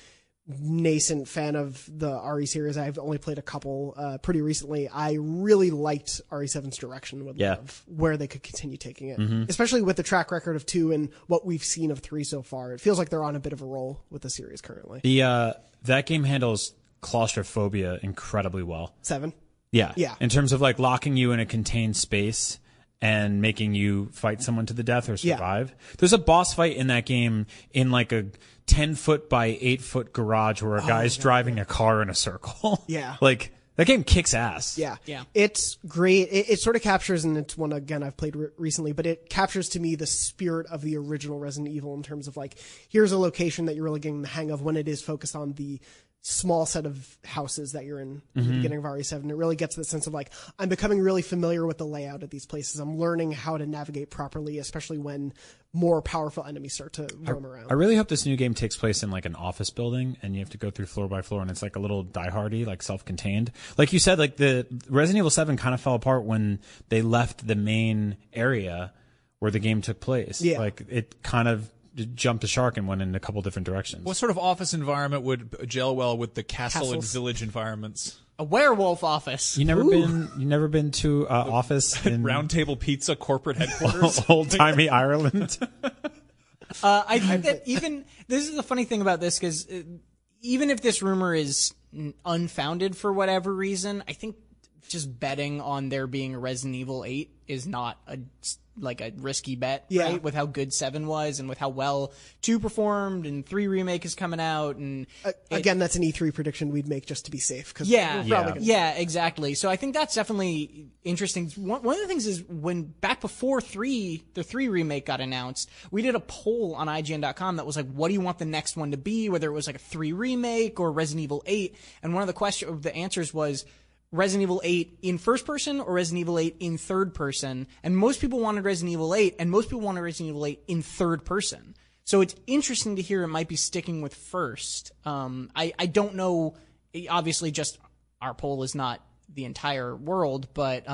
nascent fan of the RE series, I've only played a couple pretty recently. I really liked RE7's direction. Would love where they could continue taking it, especially with the track record of 2 and what we've seen of 3 so far. It feels like they're on a bit of a roll with the series currently. That game handles claustrophobia incredibly well. 7? Yeah. In terms of like locking you in a contained space and making you fight someone to the death or survive. Yeah. There's a boss fight in that game in like a 10-foot by 8-foot garage where a guy's driving a car in a circle. Yeah. Like, that game kicks ass. Yeah. It's great. It sort of captures, and it's one, again, I've played recently, but it captures to me the spirit of the original Resident Evil in terms of like, here's a location that you're really getting the hang of when it is focused on the small set of houses that you're in at the beginning of RE7. It really gets the sense of like, I'm becoming really familiar with the layout of these places. I'm learning how to navigate properly, especially when more powerful enemies start to roam around. I really hope this new game takes place in like an office building and you have to go through floor by floor, and it's like a little Die Hard-y, like self-contained. Like you said, like the Resident Evil 7 kind of fell apart when they left the main area where the game took place. Yeah. Like it kind of jumped the shark and went in a couple different directions. What sort of office environment would gel well with the castle and village environments? A werewolf office. You never been to office in Round Table Pizza corporate headquarters, old timey Ireland. I think that even this is the funny thing about this, because even if this rumor is unfounded for whatever reason, I think just betting on there being a Resident Evil 8 is not a risky bet, right? With how good 7 was and with how well 2 performed, and 3 remake is coming out, and again, that's an E3 prediction we'd make just to be safe. Cause exactly. So I think that's definitely interesting. One of the things is when back before 3, the 3 remake got announced, we did a poll on IGN.com that was like, what do you want the next one to be? Whether it was like a 3 remake or Resident Evil 8. And one of the answers was Resident Evil 8 in first person or Resident Evil 8 in third person. And most people wanted Resident Evil 8, and most people wanted Resident Evil 8 in third person. So it's interesting to hear it might be sticking with first. I don't know. Obviously, just our poll is not the entire world, but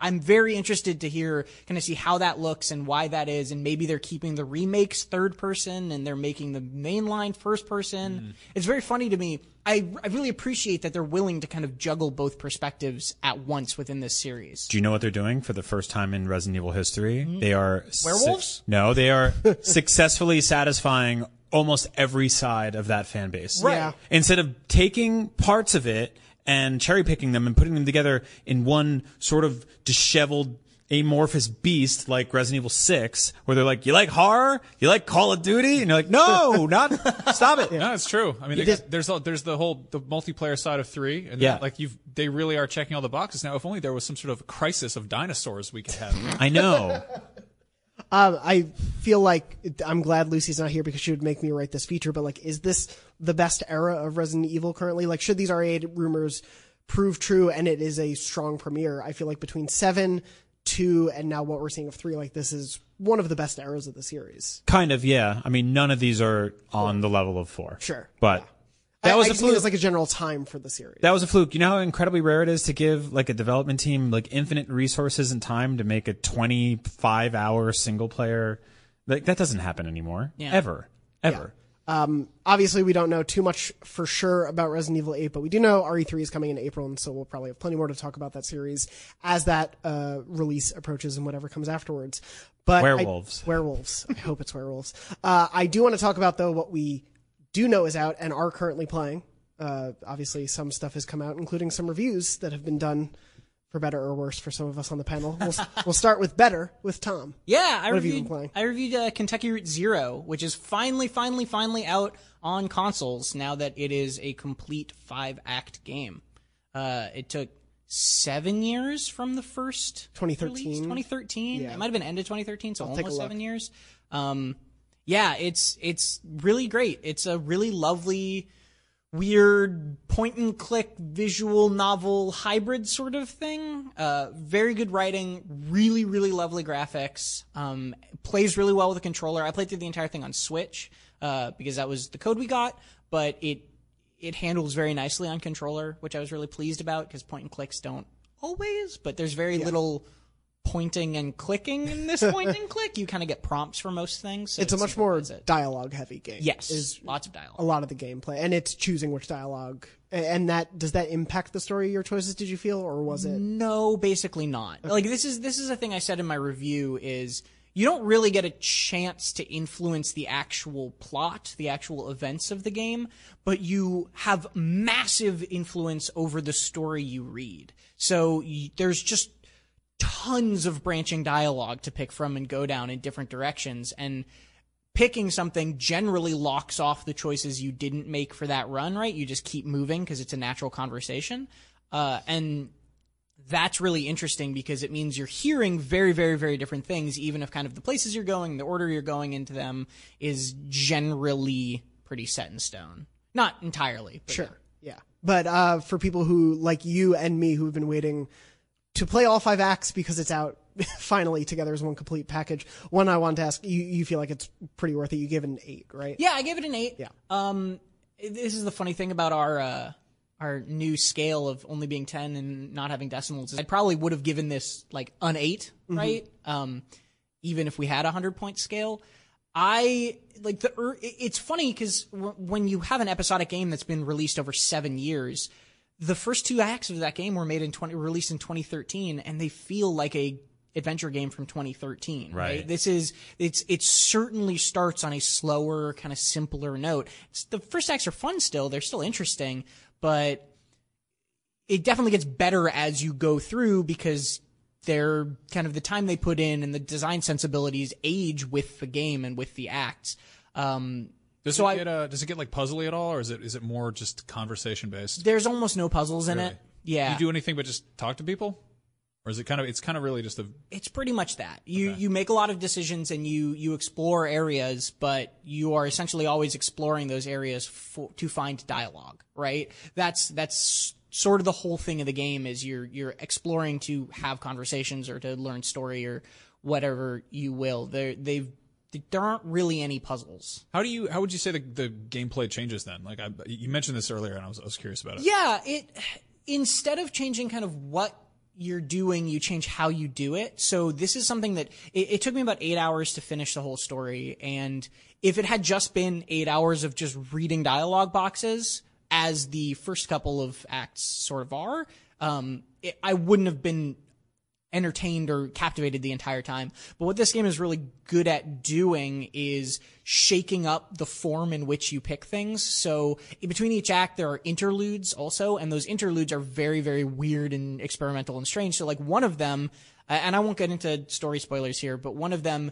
I'm very interested to hear, kind of see how that looks and why that is. And maybe they're keeping the remakes third person and they're making the mainline first person. It's very funny to me. I really appreciate that they're willing to kind of juggle both perspectives at once within this series. Do you know what they're doing for the first time in Resident Evil history? They are... werewolves? They are successfully satisfying almost every side of that fan base. Right. Yeah. Instead of taking parts of it and cherry-picking them and putting them together in one sort of disheveled, amorphous beast like Resident Evil 6, where they're like, you like horror? You like Call of Duty? And you're like, no, not, stop it. Yeah. No, it's true. I mean, there's the whole, the multiplayer side of 3, and yeah, like they really are checking all the boxes now. If only there was some sort of crisis of dinosaurs we could have. I know. I feel like I'm glad Lucy's not here because she would make me write this feature, but like, is this the best era of Resident Evil currently? Like, should these RA rumors prove true and it is a strong premiere? I feel like between 7, 2, and now what we're seeing of 3, like, this is one of the best eras of the series. Kind of, yeah. I mean, none of these are on the level of 4. Sure. But... yeah. That was a fluke. It was like a general time for the series. That was a fluke. You know how incredibly rare it is to give like a development team like infinite resources and time to make a 25-hour single player. Like that doesn't happen anymore. Yeah. Ever. Yeah. Obviously we don't know too much for sure about Resident Evil 8, but we do know RE3 is coming in April, and so we'll probably have plenty more to talk about that series as that release approaches and whatever comes afterwards. But werewolves. I hope it's werewolves. I do want to talk about though what we do know is out and are currently playing. Obviously some stuff has come out, including some reviews that have been done for better or worse for some of us on the panel. We'll start with better with Tom. Yeah. I reviewed Kentucky Route Zero, which is finally out on consoles now that it is a complete 5-act game. It took 7 years from the first 2013 release? 2013. Yeah. It might've been end of 2013. So almost 7 years. Yeah, it's really great. It's a really lovely, weird, point-and-click visual novel hybrid sort of thing. Very good writing, really, really lovely graphics. Plays really well with a controller. I played through the entire thing on Switch because that was the code we got, but it handles very nicely on controller, which I was really pleased about because point-and-clicks don't always, but there's very little... pointing and clicking in this point and click. You kind of get prompts for most things. So it's a much more dialogue heavy game. Yes, lots of dialogue. A lot of the gameplay, and it's choosing which dialogue. And that does that impact the story of your choices? Did you feel, or was it? No, basically not. Okay. Like this is a thing I said in my review is you don't really get a chance to influence the actual plot, the actual events of the game, but you have massive influence over the story you read. So there's just tons of branching dialogue to pick from and go down in different directions, and picking something generally locks off the choices you didn't make for that run, right? You just keep moving because it's a natural conversation. And that's really interesting because it means you're hearing very, very, very different things, even if kind of the places you're going, the order you're going into them is generally pretty set in stone. Not entirely. But sure. Yeah. But for people who, like you and me, who have been waiting to play all 5 acts because it's out finally together as one complete package. One, I wanted to ask, you feel like it's pretty worth it. You gave it an 8, right? Yeah, I gave it an 8. Yeah. This is the funny thing about our new scale of only being 10 and not having decimals. I probably would have given this like an 8, right? Even if we had a 100-point scale. It's funny because when you have an episodic game that's been released over 7 years, the first 2 acts of that game were released in 2013, and they feel like a adventure game from 2013. Right. It certainly starts on a slower, kind of simpler note. The first acts are fun still; they're still interesting, but it definitely gets better as you go through because they're kind of the time they put in and the design sensibilities age with the game and with the acts. Does it get like puzzly at all, or is it more just conversation based? There's almost no puzzles in it. Yeah. Do you do anything but just talk to people, or is it kind of really just a? It's pretty much that. You make a lot of decisions and you explore areas, but you are essentially always exploring those areas to find dialogue. Right. That's sort of the whole thing of the game is you're exploring to have conversations or to learn story or whatever you will. There aren't really any puzzles. How would you say the gameplay changes then? Like you mentioned this earlier, and I was curious about it. Yeah, instead of changing kind of what you're doing, you change how you do it. So this is something that it took me about 8 hours to finish the whole story. And if it had just been 8 hours of just reading dialogue boxes, as the first couple of acts sort of are, I wouldn't have been entertained or captivated the entire time. But what this game is really good at doing is shaking up the form in which you pick things. So in between each act, there are interludes also, and those interludes are very, very weird and experimental and strange. So like one of them, and I won't get into story spoilers here, but one of them,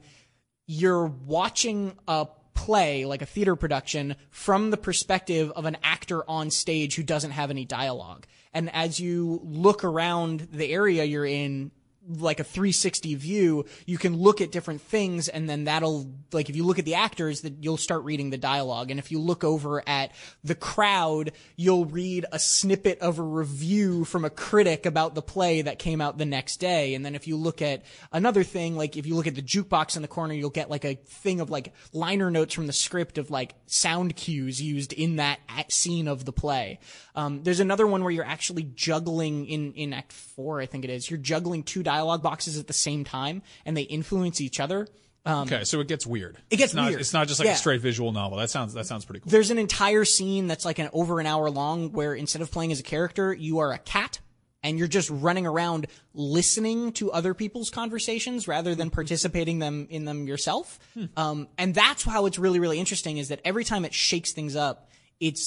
you're watching a play, like a theater production, from the perspective of an actor on stage who doesn't have any dialogue. And as you look around the area you're in, like a 360 view, you can look at different things, and then that'll, like, if you look at the actors, that you'll start reading the dialogue. And if you look over at the crowd, you'll read a snippet of a review from a critic about the play that came out the next day. And then if you look at another thing, like if you look at the jukebox in the corner, you'll get like a thing of like liner notes from the script of like sound cues used in that scene of the play. There's another one where you're actually juggling in Act 4, I think it is. You're juggling two dialogue boxes at the same time, and they influence each other. Okay, so it gets weird. It gets weird. It's not just like a straight visual novel. That sounds pretty cool. There's an entire scene that's like over an hour long where instead of playing as a character, you are a cat, and you're just running around listening to other people's conversations rather than participating in them yourself. And that's how it's really, really interesting, is that every time it shakes things up, it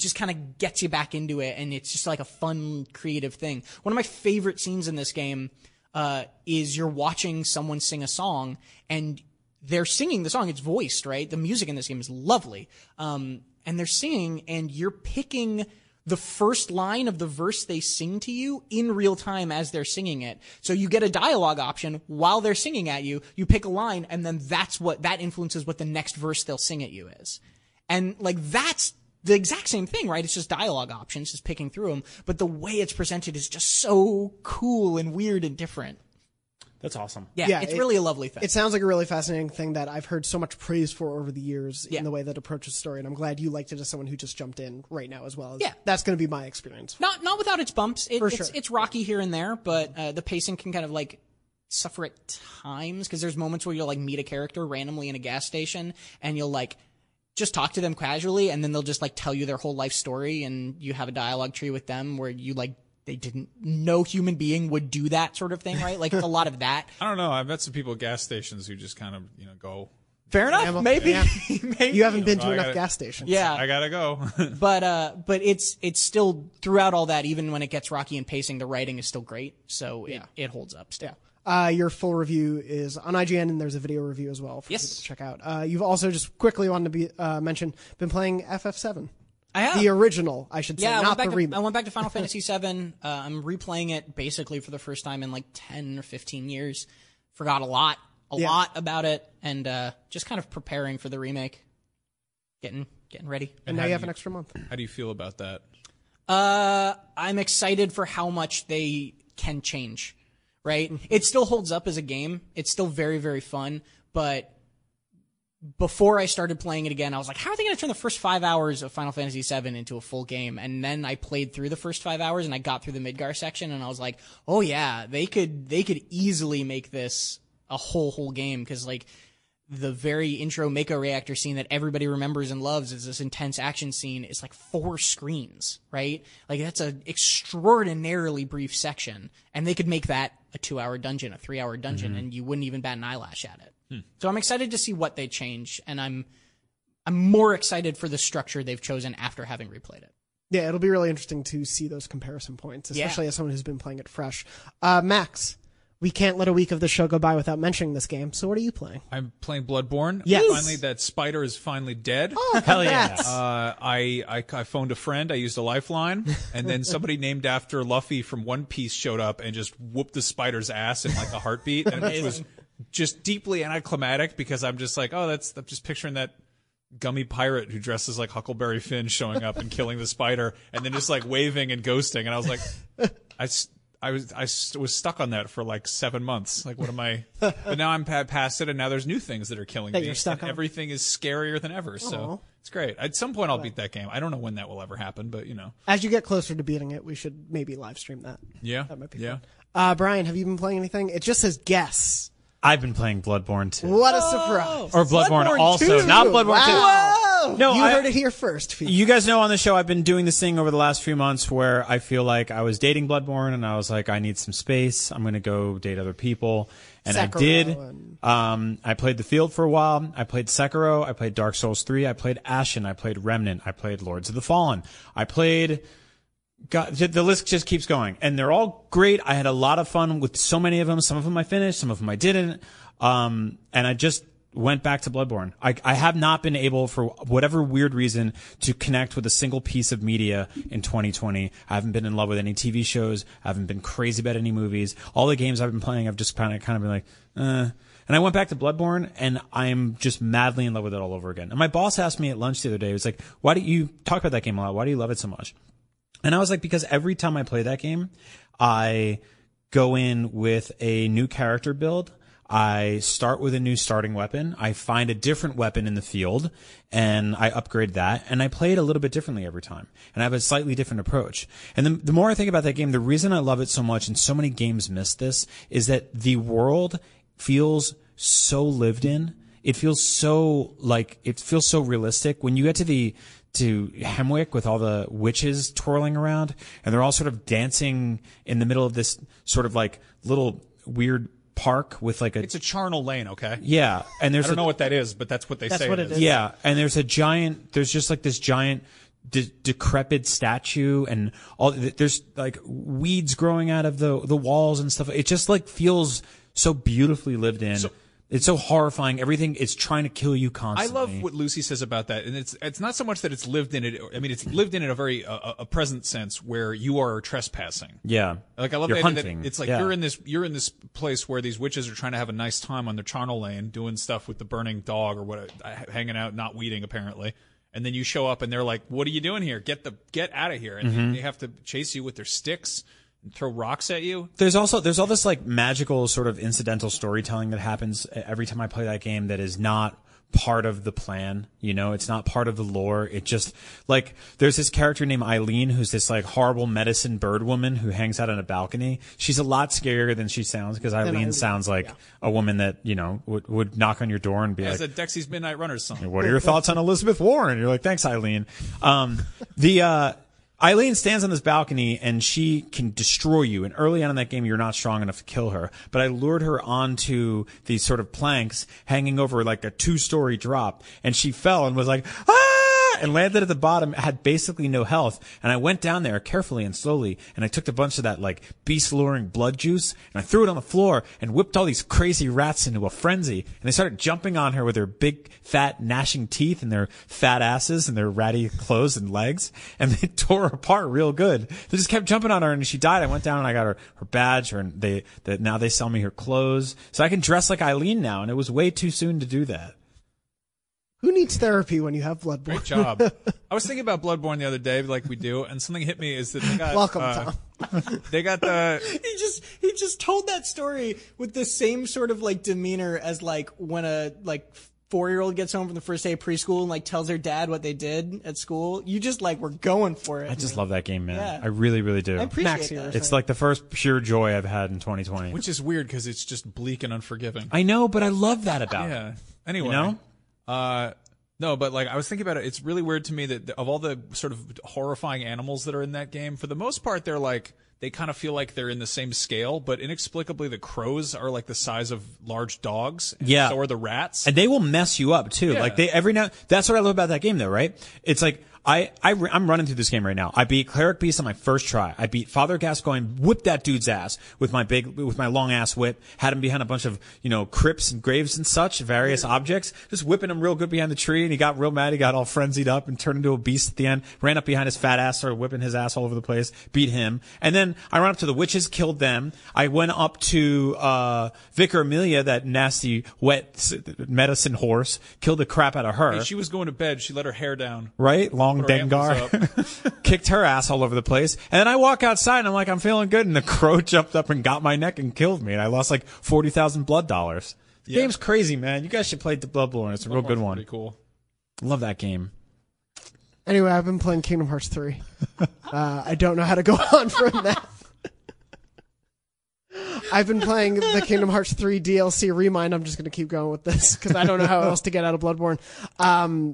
just kind of gets you back into it, and it's just like a fun, creative thing. One of my favorite scenes in this game is you're watching someone sing a song, and they're singing the song. It's voiced, right? The music in this game is lovely. And they're singing, and you're picking the first line of the verse they sing to you in real time as they're singing it. So you get a dialogue option while they're singing at you. You pick a line, and then that influences what the next verse they'll sing at you is. And like, that's the exact same thing, right? It's just dialogue options, just picking through them. But the way it's presented is just so cool and weird and different. That's awesome. Yeah, it's really a lovely thing. It sounds like a really fascinating thing that I've heard so much praise for over the years in the way that approaches story. And I'm glad you liked it as someone who just jumped in right now as well. Yeah. That's going to be my experience. Not without its bumps. It's rocky here and there, but the pacing can kind of like suffer at times, because there's moments where you'll like meet a character randomly in a gas station, and you'll like just talk to them casually, and then they'll just like tell you their whole life story, and you have a dialogue tree with them where you like, no human being would do that sort of thing, right? Like, it's a lot of that. I don't know. I've met some people at gas stations who just kind of, go. Fair enough. Well, maybe. Yeah. Maybe. You haven't been to enough gas stations. Yeah. I gotta go. But it's still, throughout all that, even when it gets rocky and pacing, the writing is still great. So it holds up still. Yeah. Your full review is on IGN, and there's a video review as well for people to check out. You've also, just quickly wanted to mention, been playing FF7. I have. The original, I should say, not the remake. I went back to Final Fantasy 7. I'm replaying it basically for the first time in like 10 or 15 years. Forgot a lot about it, and just kind of preparing for the remake. Getting ready. And now you have an extra month. How do you feel about that? I'm excited for how much they can change. Right? It still holds up as a game. It's still very, very fun. But before I started playing it again, I was like, how are they going to turn the first 5 hours of Final Fantasy VII into a full game? And then I played through the first 5 hours, and I got through the Midgar section, and I was like, oh yeah, they could easily make this a whole game. Because like, the very intro Mako reactor scene that everybody remembers and loves is this intense action scene. It's like 4 screens, right? Like, that's an extraordinarily brief section. And they could make that a 2-hour dungeon, a 3-hour dungeon, and you wouldn't even bat an eyelash at it. So I'm excited to see what they change. And I'm more excited for the structure they've chosen after having replayed it. Yeah, it'll be really interesting to see those comparison points, especially as someone who's been playing it fresh. Max, we can't let a week of the show go by without mentioning this game. So what are you playing? I'm playing Bloodborne. Yes. Finally, that spider is finally dead. Oh, hell yeah. I phoned a friend. I used a lifeline. And then somebody named after Luffy from One Piece showed up and just whooped the spider's ass in like a heartbeat. And it was just deeply anticlimactic, because I'm just like, I'm just picturing that gummy pirate who dresses like Huckleberry Finn showing up and killing the spider and then just like waving and ghosting. And I was like, I was stuck on that for like 7 months. Like, what am I? But now I'm past it, and now there's new things that are killing me. You're stuck on. Everything is scarier than ever. Aww. So it's great. At some point, I'll beat that game. I don't know when that will ever happen, but you know. As you get closer to beating it, we should maybe live stream that. Yeah. That might be fun. Brian, have you been playing anything? It just says guess. I've been playing Bloodborne 2. What a surprise. Or Bloodborne also. 2. Not Bloodborne 2. Wow. No, you heard it here first, Pete. You guys know on the show I've been doing this thing over the last few months where I feel like I was dating Bloodborne and I was like, I need some space. I'm going to go date other people. And Sekiro. I did. I played The Field for a while. I played Sekiro. I played Dark Souls 3. I played Ashen. I played Remnant. I played Lords of the Fallen. I played... God, the list just keeps going, and they're all great. I had a lot of fun with so many of them. Some of them I finished, some of them I didn't. And I just went back to Bloodborne. I have not been able, for whatever weird reason, to connect with a single piece of media in 2020. I haven't been in love with any TV shows. I haven't been crazy about any movies. All the games I've been playing, I've just kind of been like, And I went back to Bloodborne, and I'm just madly in love with it all over again. And my boss asked me at lunch the other day, he was like, "Why do you talk about that game a lot? Why do you love it so much?" And I was like, because every time I play that game, I go in with a new character build. I start with a new starting weapon. I find a different weapon in the field, and I upgrade that. And I play it a little bit differently every time. And I have a slightly different approach. And the more I think about that game, the reason I love it so much, and so many games miss this, is that the world feels so lived in. It feels so, like, it feels so realistic. When you get to to Hemwick with all the witches twirling around, and they're all sort of dancing in the middle of this sort of like little weird park with like it's a charnel lane, okay? Yeah. And there's I don't know what that is, but that's what they say. What it is. Yeah. And there's just like this giant decrepit statue, and all there's like weeds growing out of the walls and stuff. It just like feels so beautifully lived in. It's so horrifying. Everything is trying to kill you constantly. I love what Lucy says about that, and it's not so much that it's lived in it. I mean, it's lived in a very a present sense where you are trespassing. Yeah, like I love you're the idea hunting. That it's like you're in this place where these witches are trying to have a nice time on their charnel lane, doing stuff with the burning dog or what, hanging out, not weeding apparently. And then you show up, and they're like, "What are you doing here? Get out of here!" And they have to chase you with their sticks. Throw rocks at you. There's all this like magical sort of incidental storytelling that happens every time I play that game that is not part of the plan, you know, it's not part of the lore. It just like there's this character named Eileen who's this like horrible medicine bird woman who hangs out on a balcony. She's a lot scarier than she sounds because Eileen sounds like a woman that, you know, would knock on your door and be as like, a Dexy's Midnight Runner song. What are your thoughts on Elizabeth Warren? You're like, thanks, Eileen. Eileen stands on this balcony, and she can destroy you. And early on in that game, you're not strong enough to kill her. But I lured her onto these sort of planks hanging over like a 2-story drop, and she fell and was like, ah, and landed at the bottom, had basically no health. And I went down there carefully and slowly, and I took a bunch of that like beast-luring blood juice, and I threw it on the floor and whipped all these crazy rats into a frenzy. And they started jumping on her with their big, fat, gnashing teeth and their fat asses and their ratty clothes and legs. And they tore her apart real good. They just kept jumping on her, and she died. I went down and I got her badge, and now they sell me her clothes. So I can dress like Eileen now, and it was way too soon to do that. Who needs therapy when you have Bloodborne? Great job. I was thinking about Bloodborne the other day, like we do, and something hit me is that they got... Welcome, Tom. They got the... He just told that story with the same sort of, like, demeanor as, like, when a, like... 4-year-old gets home from the first day of preschool and like tells their dad what they did at school. You just like were going for it. I just love that game, man. Yeah. I really, really do. I appreciate it. It's like the first pure joy I've had in 2020. Which is weird because it's just bleak and unforgiving. I know, but I love that about it. Anyway, you know? No, but like I was thinking about it. It's really weird to me that of all the sort of horrifying animals that are in that game, for the most part, they're like. They kind of feel like they're in the same scale, but inexplicably the crows are like the size of large dogs. And yeah. So are the rats. And they will mess you up too. Yeah. Like that's what I love about that game though, right? It's like, I'm running through this game right now. I beat Cleric Beast on my first try. I beat Father Gascoigne, whipped that dude's ass with my long ass whip, had him behind a bunch of, you know, crypts and graves and such, various objects, just whipping him real good behind the tree, and he got real mad, he got all frenzied up and turned into a beast at the end, ran up behind his fat ass, started whipping his ass all over the place, beat him. And then I ran up to the witches, killed them. I went up to, Vicar Amelia, that nasty, wet medicine horse, killed the crap out of her. Hey, she was going to bed, she let her hair down. Right? Dengar kicked her ass all over the place, and then I walk outside and I'm like, I'm feeling good, and the crow jumped up and got my neck and killed me, and I lost like 40,000 blood dollars. The game's crazy, man. You guys should play the Bloodborne. It's a real good one. Pretty cool. Love that game. Anyway, I've been playing Kingdom Hearts 3. I don't know how to go on from that. I've been playing the Kingdom Hearts 3 DLC Remind. I'm just going to keep going with this because I don't know how else to get out of Bloodborne,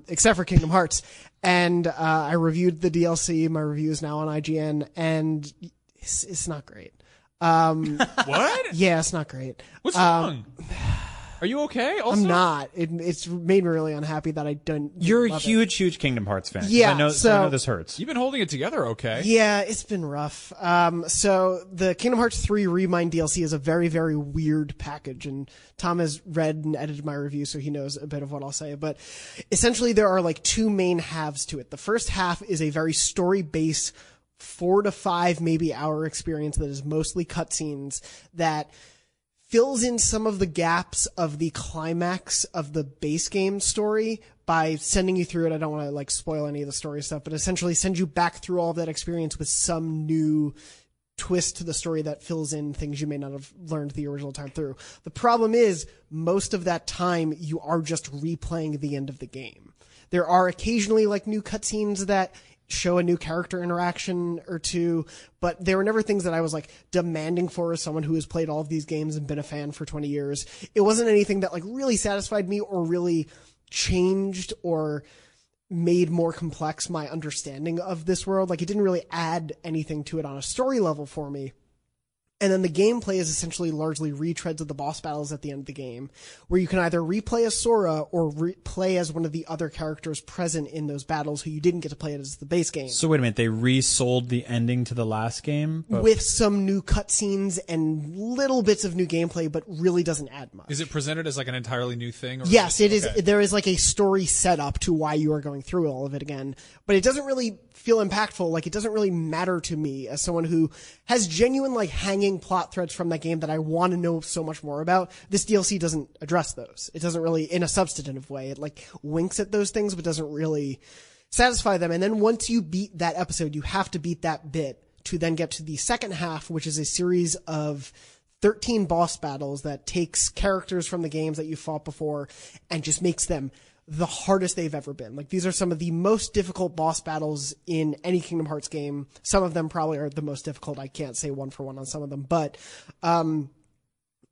except for Kingdom Hearts. And I reviewed the DLC. My review is now on IGN, and it's not great. What? Yeah, it's not great. What's wrong? Are you okay? Also? I'm not. It's made me really unhappy that I don't. You're a huge Kingdom Hearts fan. Yeah. I know this hurts. You've been holding it together okay. Yeah, it's been rough. So the Kingdom Hearts 3 Remind DLC is a very, very weird package. And Tom has read and edited my review, so he knows a bit of what I'll say. But essentially, there are like two main halves to it. The first half is a very story-based 4 to 5, maybe hour experience that is mostly cutscenes that fills in some of the gaps of the climax of the base game story by sending you through it. I don't want to like spoil any of the story stuff, but essentially send you back through all of that experience with some new twist to the story that fills in things you may not have learned the original time through. The problem is most of that time you are just replaying the end of the game. There are occasionally like new cutscenes that show a new character interaction or two, but they were never things that I was like demanding for as someone who has played all of these games and been a fan for 20 years. It wasn't anything that like really satisfied me or really changed or made more complex my understanding of this world. Like it didn't really add anything to it on a story level for me. And then the gameplay is essentially largely retreads of the boss battles at the end of the game, where you can either replay as Sora or replay as one of the other characters present in those battles who you didn't get to play as the base game. So wait a minute, they resold the ending to the last game? But with some new cutscenes and little bits of new gameplay, but really doesn't add much. Is it presented as like an entirely new thing? Or yes, it is. Okay. There is like a story setup to why you are going through all of it again, but it doesn't really feel impactful. Like it doesn't really matter to me as someone who has genuine like hanging plot threads from that game that I want to know so much more about. This DLC doesn't address those. It doesn't really, in a substantive way, it like winks at those things, but doesn't really satisfy them. And then once you beat that episode, you have to beat that bit to then get to the second half, which is a series of 13 boss battles that takes characters from the games that you fought before and just makes them the hardest they've ever been. Like these are some of the most difficult boss battles in any Kingdom Hearts game. Some of them probably are the most difficult. I can't say one for one on some of them, but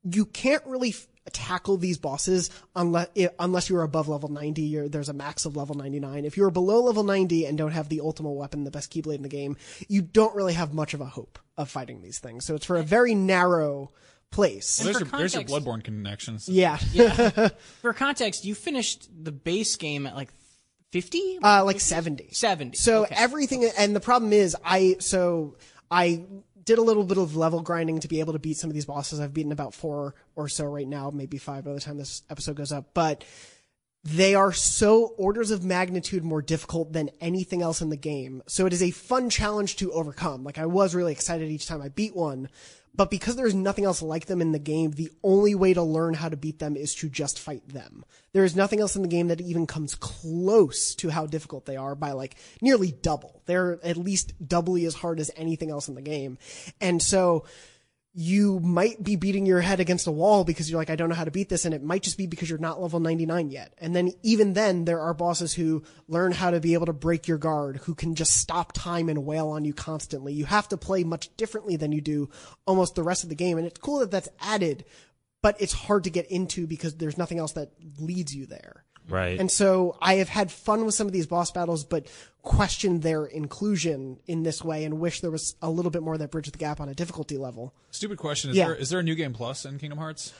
you can't really tackle these bosses unless you're above level 90. There's a max of level 99. If you're below level 90 and don't have the ultimate weapon, the best Keyblade in the game, you don't really have much of a hope of fighting these things. So it's for a very narrow place. Well, there's your Bloodborne connections. So. Yeah. For context, you finished the base game at like 50? Like 70. 70. So okay. Everything, and the problem is, I did a little bit of level grinding to be able to beat some of these bosses. I've beaten about 4 or so right now, maybe 5 by the time this episode goes up, but they are so orders of magnitude more difficult than anything else in the game. So it is a fun challenge to overcome. Like I was really excited each time I beat one. But because there's nothing else like them in the game, the only way to learn how to beat them is to just fight them. There is nothing else in the game that even comes close to how difficult they are by like nearly double. They're at least doubly as hard as anything else in the game. And so you might be beating your head against a wall because you're like, I don't know how to beat this. And it might just be because you're not level 99 yet. And then even then there are bosses who learn how to be able to break your guard, who can just stop time and wail on you constantly. You have to play much differently than you do almost the rest of the game. And it's cool that that's added, but it's hard to get into because there's nothing else that leads you there. Right. And so I have had fun with some of these boss battles, but questioned their inclusion in this way and wish there was a little bit more that bridged the gap on a difficulty level. Stupid question. Is there a New Game Plus in Kingdom Hearts?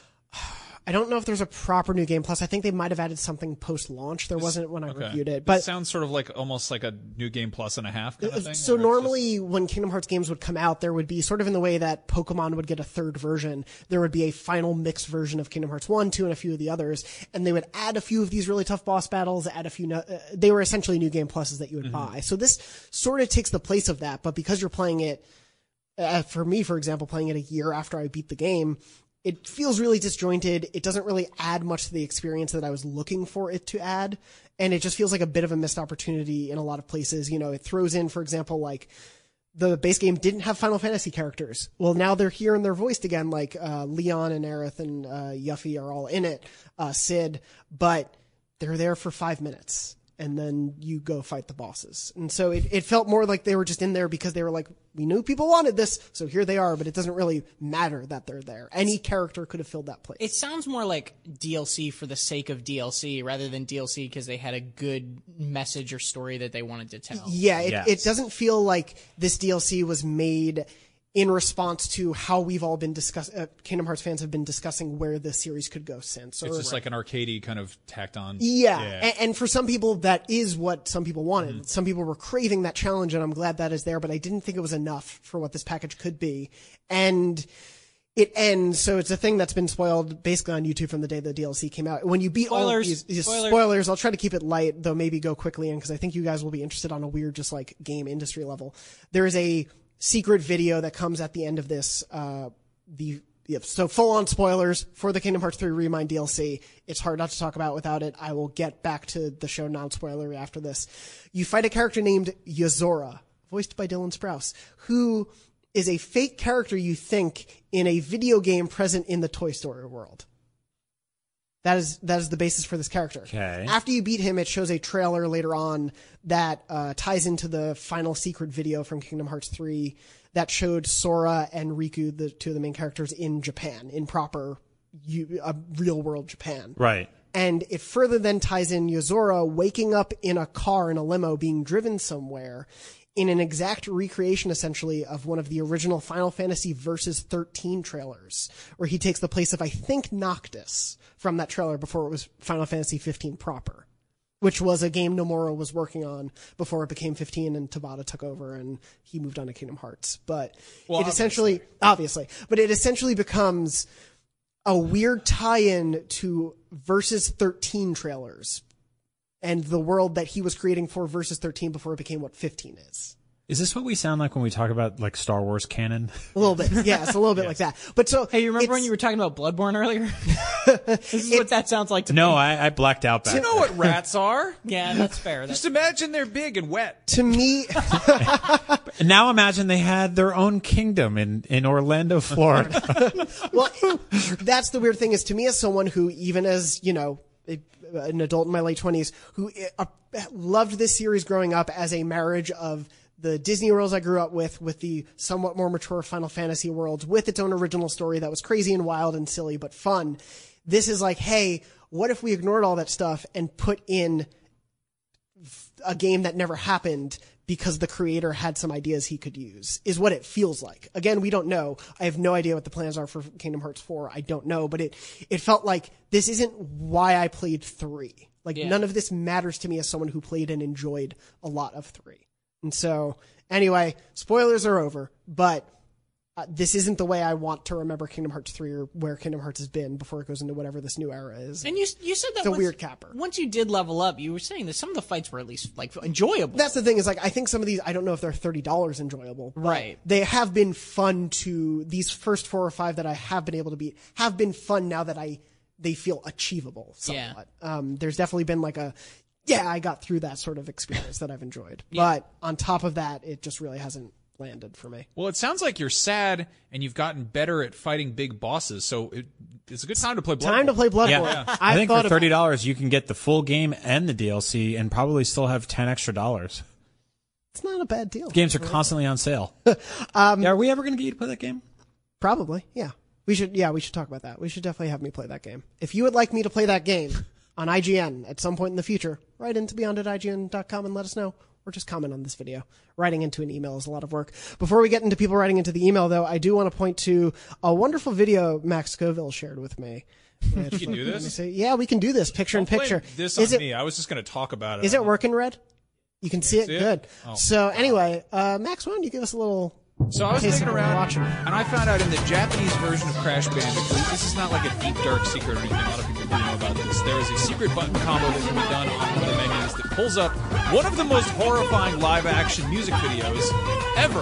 I don't know if there's a proper New Game Plus. I think they might have added something post-launch. There wasn't when I reviewed it. But it sounds sort of like almost like a New Game Plus and a half kind of thing. So normally when Kingdom Hearts games would come out, there would be sort of in the way that Pokemon would get a third version, there would be a final mixed version of Kingdom Hearts 1, 2, and a few of the others. And they would add a few of these really tough boss battles, add a few. They were essentially New Game Pluses that you would buy. So this sort of takes the place of that. But because you're playing it, for me, for example, playing it a year after I beat the game, it feels really disjointed. It doesn't really add much to the experience that I was looking for it to add. And it just feels like a bit of a missed opportunity in a lot of places. You know, it throws in, for example, like the base game didn't have Final Fantasy characters. Well, now they're here and they're voiced again, like Leon and Aerith and Yuffie are all in it, Cid, but they're there for 5 minutes. and then you go fight the bosses. And so it felt more like they were just in there because they were like, we knew people wanted this, so here they are, but it doesn't really matter that they're there. Any character could have filled that place. It sounds more like DLC for the sake of DLC rather than DLC because they had a good message or story that they wanted to tell. Yeah, it doesn't feel like this DLC was made in response to how we've all been discussing, Kingdom Hearts fans have been discussing where the series could go since. It's just like an arcadey kind of tacked on. Yeah. And for some people, that is what some people wanted. Mm-hmm. Some people were craving that challenge, and I'm glad that is there, but I didn't think it was enough for what this package could be. And it ends, so it's a thing that's been spoiled basically on YouTube from the day the DLC came out. When you beat spoilers, I'll try to keep it light, though maybe go quickly in, because I think you guys will be interested on a weird, just like game industry level. There is a secret video that comes at the end of this, so full-on spoilers for the Kingdom Hearts 3 Remind DLC. It's hard not to talk about without it. I will get back to the show non-spoilery after this. You fight a character named Yozora, voiced by Dylan Sprouse, who is a fake character you think in a video game present in the Toy Story world. That is the basis for this character. Okay. After you beat him, it shows a trailer later on that ties into the final secret video from Kingdom Hearts 3 that showed Sora and Riku, the two of the main characters, in Japan, in proper real-world Japan. Right. And it further then ties in Yozora waking up in a car, in a limo, being driven somewhere in an exact recreation, essentially, of one of the original Final Fantasy Versus 13 trailers, where he takes the place of, I think, Noctis from that trailer before it was Final Fantasy 15 proper, which was a game Nomura was working on before it became 15 and Tabata took over and he moved on to Kingdom Hearts. But well, it essentially, but it essentially becomes a weird tie-in to Versus 13 trailers and the world that he was creating for Versus 13 before it became what 15 is. Is this what we sound like when we talk about like Star Wars canon? A little bit, yeah, it's a little bit like that. But so, hey, you remember when you were talking about Bloodborne earlier? This is what that sounds like to me. No, I blacked out. Do you know what rats are? Yeah, that's fair. Just imagine they're big and wet. To me, now imagine they had their own kingdom in Orlando, Florida. Well, that's the weird thing is to me as someone who, even as you know, an adult in my late 20s who loved this series growing up as a marriage of the Disney worlds I grew up with the somewhat more mature Final Fantasy worlds, with its own original story that was crazy and wild and silly but fun. This is like, hey, what if we ignored all that stuff and put in a game that never happened because the creator had some ideas he could use, is what it feels like. Again, we don't know. I have no idea what the plans are for Kingdom Hearts 4. I don't know, but it felt like this isn't why I played 3. Like, none of this matters to me as someone who played and enjoyed a lot of 3. And so, anyway, spoilers are over, but this isn't the way I want to remember Kingdom Hearts 3 or where Kingdom Hearts has been before it goes into whatever this new era is. And you said that it's a weird capper. Once you did level up, you were saying that some of the fights were at least like enjoyable. That's the thing is like I think some of these, I don't know if they're $30 enjoyable. But right. They have been fun to these first 4 or 5 that I have been able to beat have been fun now that they feel achievable somewhat. Yeah. There's definitely been like a I got through that sort of experience that I've enjoyed. Yeah. But on top of that, it just really hasn't landed for me. Well, it sounds like you're sad and you've gotten better at fighting big bosses, so it's a good time to play Bloodborne. I think for $30 you can get the full game and the DLC and probably still have $10 extra. It's not a bad deal. The games are constantly on sale. Are we ever going to get you to play that game? Probably, yeah. We should talk about that. We should definitely have me play that game. If you would like me to play that game on IGN at some point in the future, write into beyond@ign.com and let us know. Or just comment on this video. Writing into an email is a lot of work. Before we get into people writing into the email, though, I do want to point to a wonderful video Max Coville shared with me. You can do this? Yeah, we can do this picture in picture. This is on me. I was just going to talk about it. Is it working, Red? You can see it? Good. Oh. So anyway, Max, why don't you give us a little... So I was digging around, and I found out in the Japanese version of Crash Bandicoot, this is not like a deep, dark secret or anything, a lot of people don't know about this. There is a secret button combo that can be done on one of the menus that pulls up one of the most horrifying live-action music videos ever,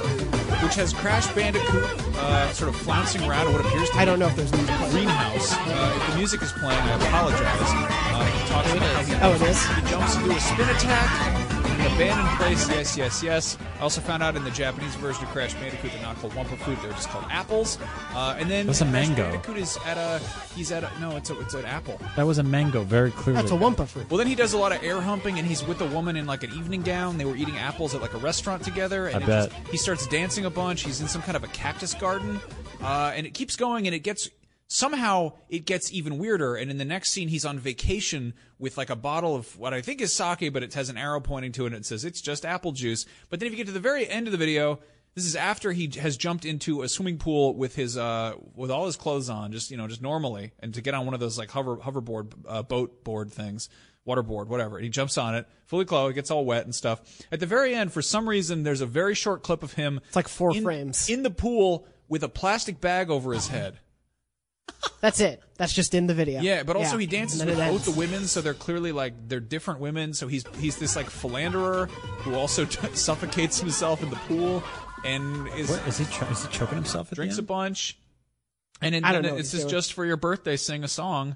which has Crash Bandicoot sort of flouncing around in what appears to be a greenhouse. If the music is playing, I apologize. He jumps into a spin attack. An abandoned place, yes, yes, yes. I also found out in the Japanese version of Crash Bandicoot, they're not called Wumpa Fruit, they're just called apples. And then that's a mango. Crash Bandicoot is at a, he's at a, no, it's an apple. That was a mango, very clearly. That's a Wumpa Fruit. Well, then he does a lot of air humping, and he's with a woman in like an evening gown. They were eating apples at like a restaurant together. And I bet. Just, he starts dancing a bunch. He's in some kind of a cactus garden. And it keeps going, and it gets... Somehow, it gets even weirder, and in the next scene, he's on vacation with, like, a bottle of what I think is sake, but it has an arrow pointing to it, and it says, it's just apple juice. But then if you get to the very end of the video, this is after he has jumped into a swimming pool with his, with all his clothes on, just, you know, just normally, and to get on one of those, like, hoverboard, boat board things, waterboard, whatever. And he jumps on it, fully clothed, gets all wet and stuff. At the very end, for some reason, there's a very short clip of him. It's like four frames. In the pool with a plastic bag over his head. That's it. That's just in the video. Yeah, but also he dances with both the women, so they're clearly like they're different women. So he's this like philanderer who also suffocates himself in the pool and is he choking himself? Drinks a bunch, and then it's just for your birthday, sing a song.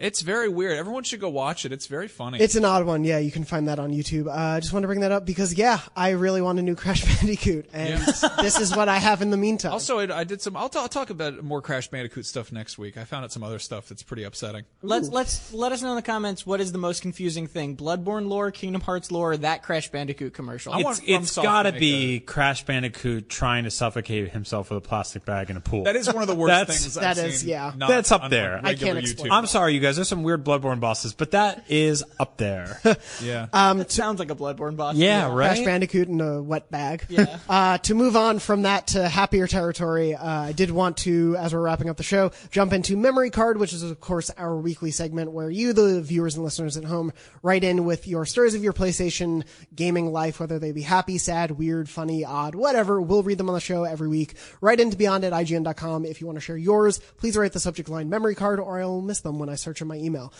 It's very weird. Everyone should go watch it. It's very funny. It's an odd one. Yeah, you can find that on YouTube. I just want to bring that up because, yeah, I really want a new Crash Bandicoot, and this is what I have in the meantime. Also, I did some. I'll talk about more Crash Bandicoot stuff next week. I found out some other stuff that's pretty upsetting. Let us know in the comments what is the most confusing thing: Bloodborne lore, Kingdom Hearts lore, that Crash Bandicoot commercial. It's gotta be Crash Bandicoot trying to suffocate himself with a plastic bag in a pool. That is one of the worst things. I've seen. That's up there. I can't explain. I'm sorry, you guys, there's some weird Bloodborne bosses, but that is up there. Yeah. It sounds like a Bloodborne boss. Yeah, right? Crash Bandicoot in a wet bag. Yeah. To move on from that to happier territory, I did want to, as we're wrapping up the show, jump into Memory Card, which is, of course, our weekly segment where you, the viewers and listeners at home, write in with your stories of your PlayStation gaming life, whether they be happy, sad, weird, funny, odd, whatever. We'll read them on the show every week. Write in to beyond@ign.com if you want to share yours. Please write the subject line Memory Card, or I'll miss them when I search in my email.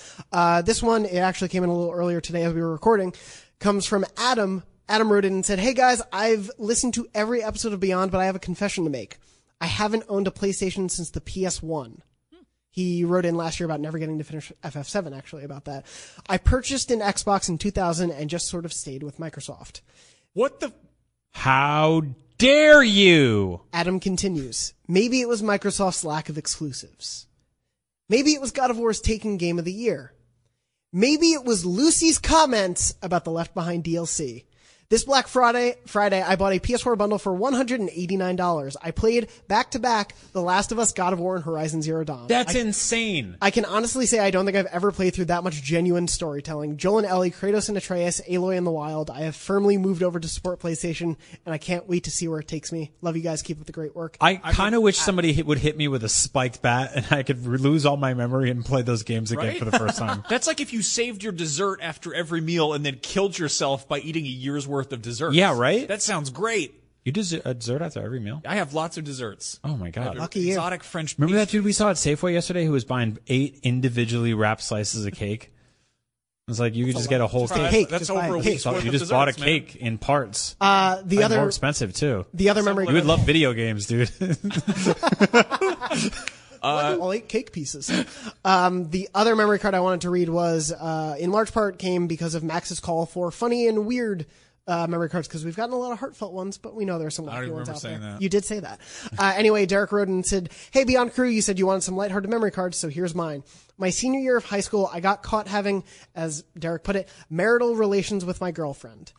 This one, it actually came in a little earlier today as we were recording, comes from Adam. Adam wrote in and said, "Hey guys, I've listened to every episode of Beyond, but I have a confession to make. I haven't owned a PlayStation since the PS1. He wrote in last year about never getting to finish FF7, actually, about that. I purchased an Xbox in 2000 and just sort of stayed with Microsoft. What the... How dare you? Adam continues, maybe it was Microsoft's lack of exclusives. Maybe it was God of War's taking Game of the Year. Maybe it was Lucy's comments about the Left Behind DLC. This Black Friday, I bought a PS4 bundle for $189. I played back-to-back The Last of Us, God of War, and Horizon Zero Dawn. That's insane. I can honestly say I don't think I've ever played through that much genuine storytelling. Joel and Ellie, Kratos and Atreus, Aloy and the Wild. I have firmly moved over to support PlayStation, and I can't wait to see where it takes me. Love you guys. Keep up the great work. I kind of wish somebody would hit me with a spiked bat, and I could lose all my memory and play those games again for the first time. That's like if you saved your dessert after every meal and then killed yourself by eating a year's worth of desserts. Yeah, right? That sounds great. You a dessert after every meal? I have lots of desserts. Oh, my God. Lucky exotic you. French Remember that dude we saw at Safeway yesterday who was buying 8 individually wrapped slices of cake? It's like you could just get a whole cake. That's over a week's worth of desserts. You just bought a cake in parts. The other more expensive, too. The other memory... You would love video games, dude. All 8 cake pieces. The other memory card I wanted to read was, in large part, came because of Max's call for funny and weird... memory cards, because we've gotten a lot of heartfelt ones, but we know there are some wacky ones out there. That. You did say that. Anyway, Derek Roden said, "Hey, Beyond Crew, you said you wanted some lighthearted memory cards, so here's mine. My senior year of high school, I got caught having, as Derek put it, marital relations with my girlfriend.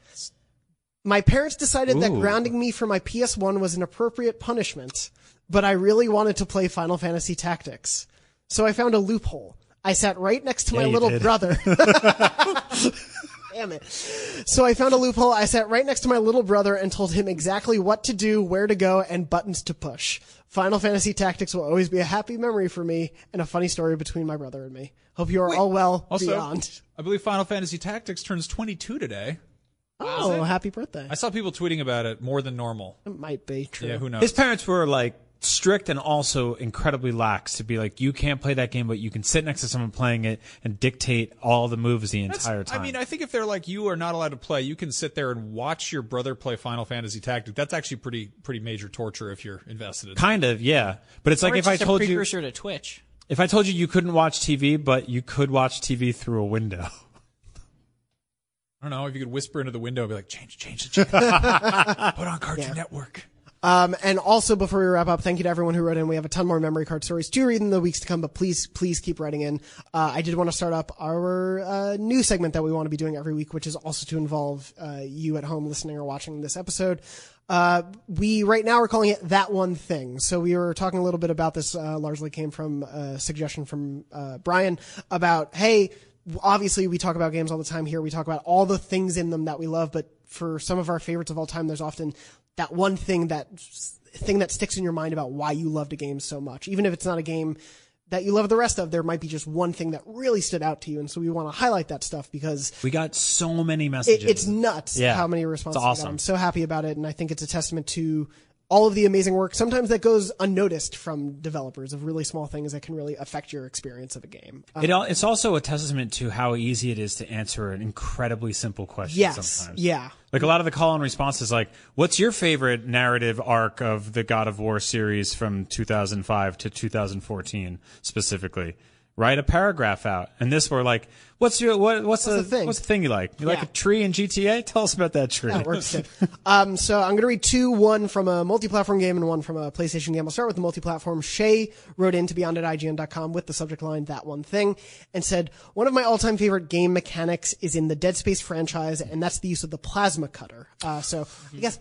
My parents decided that grounding me for my PS1 was an appropriate punishment, but I really wanted to play Final Fantasy Tactics. So I found a loophole. I sat right next to my little brother." Damn it. "So I found a loophole. I sat right next to my little brother and told him exactly what to do, where to go, and buttons to push. Final Fantasy Tactics will always be a happy memory for me and a funny story between my brother and me. Hope you are all well, also, Beyond." I believe Final Fantasy Tactics turns 22 today. Oh, happy birthday. I saw people tweeting about it more than normal. It might be true. Yeah, who knows? His parents were like strict and also incredibly lax to be like, you can't play that game, but you can sit next to someone playing it and dictate all the moves the entire time. I mean, I think if they're like, you are not allowed to play, you can sit there and watch your brother play Final Fantasy Tactics. That's actually pretty major torture if you're invested in kind of, yeah. But it's like if I told you... It's a precursor to Twitch. If I told you you couldn't watch TV, but you could watch TV through a window. I don't know, if you could whisper into the window and be like, change. Put on Cartoon Network. And also, before we wrap up, thank you to everyone who wrote in. We have a ton more memory card stories to read in the weeks to come, but please keep writing in. I did want to start up our new segment that we want to be doing every week, which is also to involve you at home listening or watching this episode. We right now are calling it That One Thing. So we were talking a little bit about this, largely came from a suggestion from Brian about, hey, obviously we talk about games all the time here. We talk about all the things in them that we love, but for some of our favorites of all time, there's often that one thing that sticks in your mind about why you loved a game so much. Even if it's not a game that you love the rest of, there might be just one thing that really stood out to you. And so we want to highlight that stuff because we got so many messages. It's nuts how many responses. It's awesome. I'm so happy about it. And I think it's a testament to all of the amazing work sometimes that goes unnoticed from developers of really small things that can really affect your experience of a game. It's also a testament to how easy it is to answer an incredibly simple question sometimes. Yeah. Like a lot of the call and response is like, what's your favorite narrative arc of the God of War series from 2005 to 2014 specifically? Write a paragraph out. And this we're like, what's the thing you like? You like a tree in GTA? Tell us about that tree. That works good. So I'm going to read two, one from a multi-platform game and one from a PlayStation game. I'll start with the multi-platform. Shay wrote in to beyond@ign.com with the subject line, That One Thing, and said, one of my all-time favorite game mechanics is in the Dead Space franchise, and that's the use of the plasma cutter. So I guess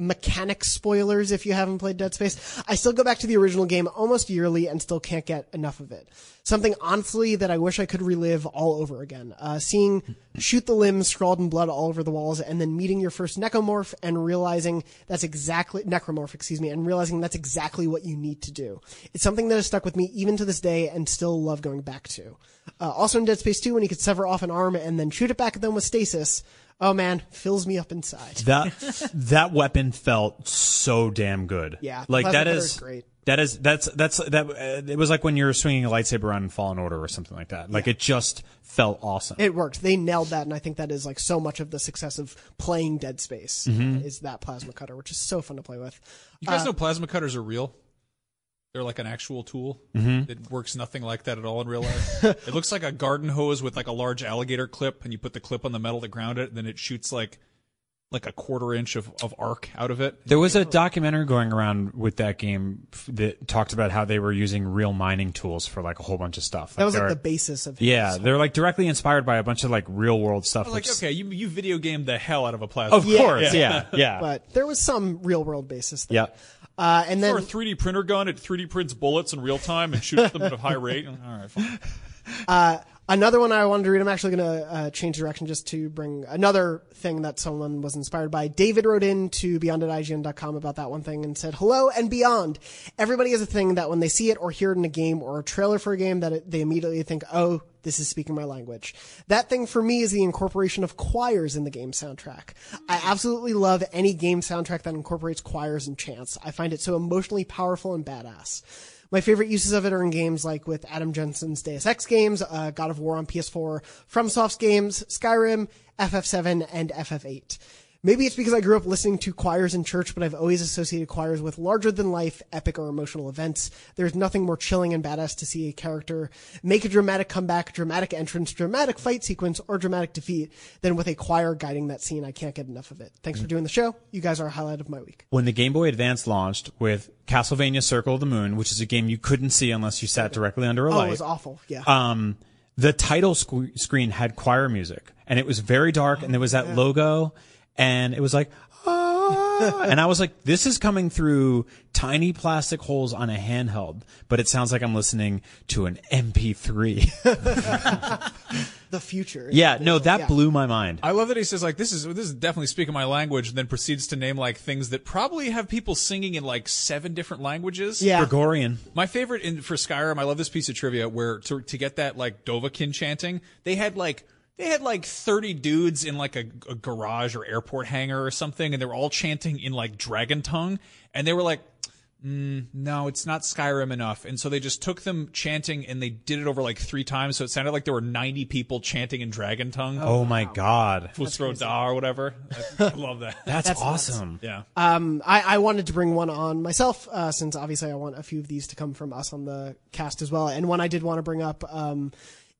mechanic spoilers if you haven't played Dead Space. I still go back to the original game almost yearly and still can't get enough of it. Something, honestly, that I wish I could relive all over again. Seeing shoot the limbs scrawled in blood all over the walls and then meeting your first necromorph and realizing that's exactly... and realizing that's exactly what you need to do. It's something that has stuck with me even to this day and still love going back to. Also in Dead Space 2, when you could sever off an arm and then shoot it back at them with stasis... Oh man, fills me up inside. That weapon felt so damn good. Yeah, like that is great. It was like when you're swinging a lightsaber around in Fallen Order or something like that. Like it just felt awesome. It worked. They nailed that, and I think that is like so much of the success of playing Dead Space is that plasma cutter, which is so fun to play with. You guys know plasma cutters are real. They're like an actual tool. It works nothing like that at all in real life. It looks like a garden hose with like a large alligator clip, and you put the clip on the metal to ground it, and then it shoots like a quarter inch of arc out of it. There was a documentary going around with that game that talked about how they were using real mining tools for like a whole bunch of stuff. That was like the basis of it. Yeah, they're like directly inspired by a bunch of like real world stuff. Like, okay, you video gamed the hell out of a plasma. Of course, yeah. But there was some real world basis there. Yeah. And then for a 3D printer gun, it 3D prints bullets in real time and shoots them at a high rate. All right, fine. Another one I wanted to read, I'm actually going to change direction just to bring another thing that someone was inspired by. David wrote in to beyond@ign.com about That One Thing and said, hello and beyond. Everybody has a thing that when they see it or hear it in a game or a trailer for a game that they immediately think, oh, this is speaking my language. That thing for me is the incorporation of choirs in the game soundtrack. I absolutely love any game soundtrack that incorporates choirs and chants. I find it so emotionally powerful and badass. My favorite uses of it are in games like with Adam Jensen's Deus Ex games, God of War on PS4, FromSoft's games, Skyrim, FF7, and FF8. Maybe it's because I grew up listening to choirs in church, but I've always associated choirs with larger-than-life, epic, or emotional events. There's nothing more chilling and badass to see a character make a dramatic comeback, dramatic entrance, dramatic fight sequence, or dramatic defeat than with a choir guiding that scene. I can't get enough of it. Thanks for doing the show. You guys are a highlight of my week. When the Game Boy Advance launched with Castlevania Circle of the Moon, which is a game you couldn't see unless you sat directly under a light. Oh, it was awful, yeah. The title screen had choir music, and it was very dark, and there was that logo... And it was like, ah, and I was like, this is coming through tiny plastic holes on a handheld, but it sounds like I'm listening to an MP3. The future. Yeah, no, that blew my mind. I love that he says like, this is definitely speaking my language, and then proceeds to name like things that probably have people singing in like 7 different languages. Yeah. Gregorian. My favorite for Skyrim, I love this piece of trivia where to get that like Dovahkiin chanting, they had like 30 dudes in like a garage or airport hangar or something, and they were all chanting in like dragon tongue, and they were like, no, it's not Skyrim enough. And so they just took them chanting and they did it over like 3 times, so it sounded like there were 90 people chanting in dragon tongue. Oh, my God. Fusroda or whatever. I love that. That's awesome. Nuts. Yeah. I wanted to bring one on myself, since obviously I want a few of these to come from us on the cast as well. And one I did want to bring up,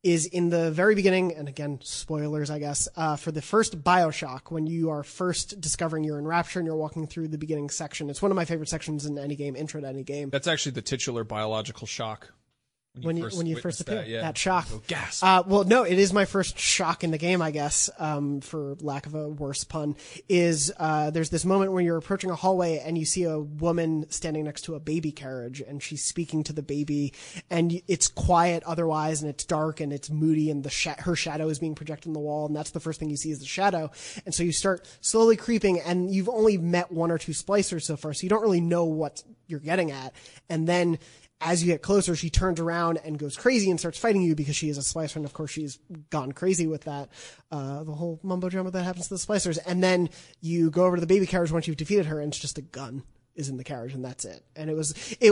is in the very beginning, and again, spoilers, I guess, for the first Bioshock, when you are first discovering you're in Rapture and you're walking through the beginning section. It's one of my favorite sections in any game, intro to any game. That's actually the titular biological shock. When you first appear, that shock. Gasp. Well, no, it is my first shock in the game, I guess, for lack of a worse pun, is there's this moment when you're approaching a hallway and you see a woman standing next to a baby carriage and she's speaking to the baby, and it's quiet otherwise, and it's dark and it's moody, and the her shadow is being projected on the wall, and that's the first thing you see is the shadow. And so you start slowly creeping, and you've only met one or two splicers so far, so you don't really know what you're getting at. And then as you get closer, she turns around and goes crazy and starts fighting you because she is a splicer. And of course, she's gone crazy with that, the whole mumbo jumbo that happens to the splicers. And then you go over to the baby carriage once you've defeated her, and it's just a gun is in the carriage, and that's it. And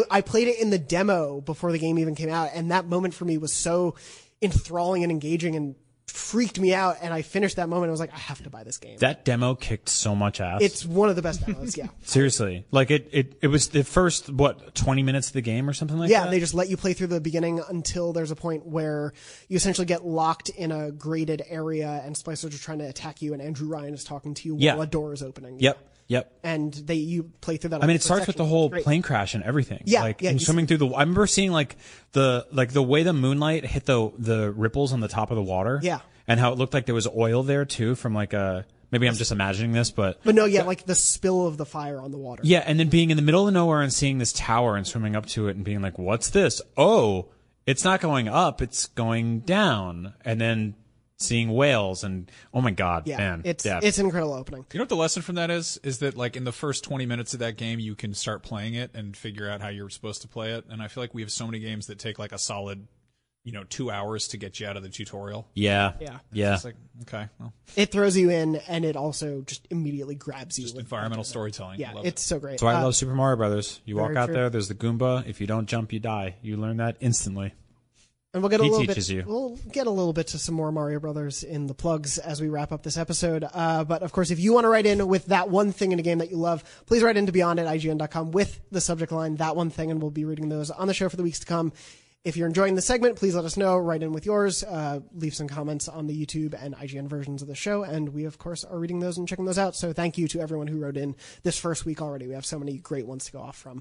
I played it in the demo before the game even came out. And that moment for me was so enthralling and engaging and freaked me out. And I finished that moment. I was like, I have to buy this game. That demo kicked so much ass. It's one of the best demos. Yeah. Seriously. Like it was the first, what, 20 minutes of the game or something like that? Yeah. They just let you play through the beginning until there's a point where you essentially get locked in a graded area and splicers are trying to attack you. And Andrew Ryan is talking to you while a door is opening. Yep. Yep. And you play through that. I mean, it starts with the whole plane crash and everything. Yeah. Like, yeah, swimming through the, I remember seeing like the way the moonlight hit the ripples on the top of the water. Yeah. And how it looked like there was oil there too from like a, maybe I'm just imagining this, but no, yeah, like the spill of the fire on the water. Yeah. And then being in the middle of nowhere and seeing this tower and swimming up to it and being like, what's this? Oh, it's not going up. It's going down. And then seeing whales and oh my god, yeah, man, it's an incredible opening. You know what the lesson from that is that like in the first 20 minutes of that game you can start playing it and figure out how you're supposed to play it. And I feel like we have so many games that take like a solid 2 hours to get you out of the tutorial. Yeah. Yeah. Yeah. It's like, okay. Well. It throws you in and it also just immediately grabs you. Just environmental storytelling. Yeah. It's so great. That's why I love Super Mario Brothers. You walk out there, there's the Goomba. If you don't jump, you die. You learn that instantly. And we'll get a little bit to some more Mario Brothers in the plugs as we wrap up this episode. But of course, if you want to write in with that one thing in a game that you love, please write in to beyond@ign.com with the subject line, that one thing, and we'll be reading those on the show for the weeks to come. If you're enjoying the segment, please let us know. Write in with yours. Leave some comments on the YouTube and IGN versions of the show. And we, of course, are reading those and checking those out. So thank you to everyone who wrote in this first week already. We have so many great ones to go off from.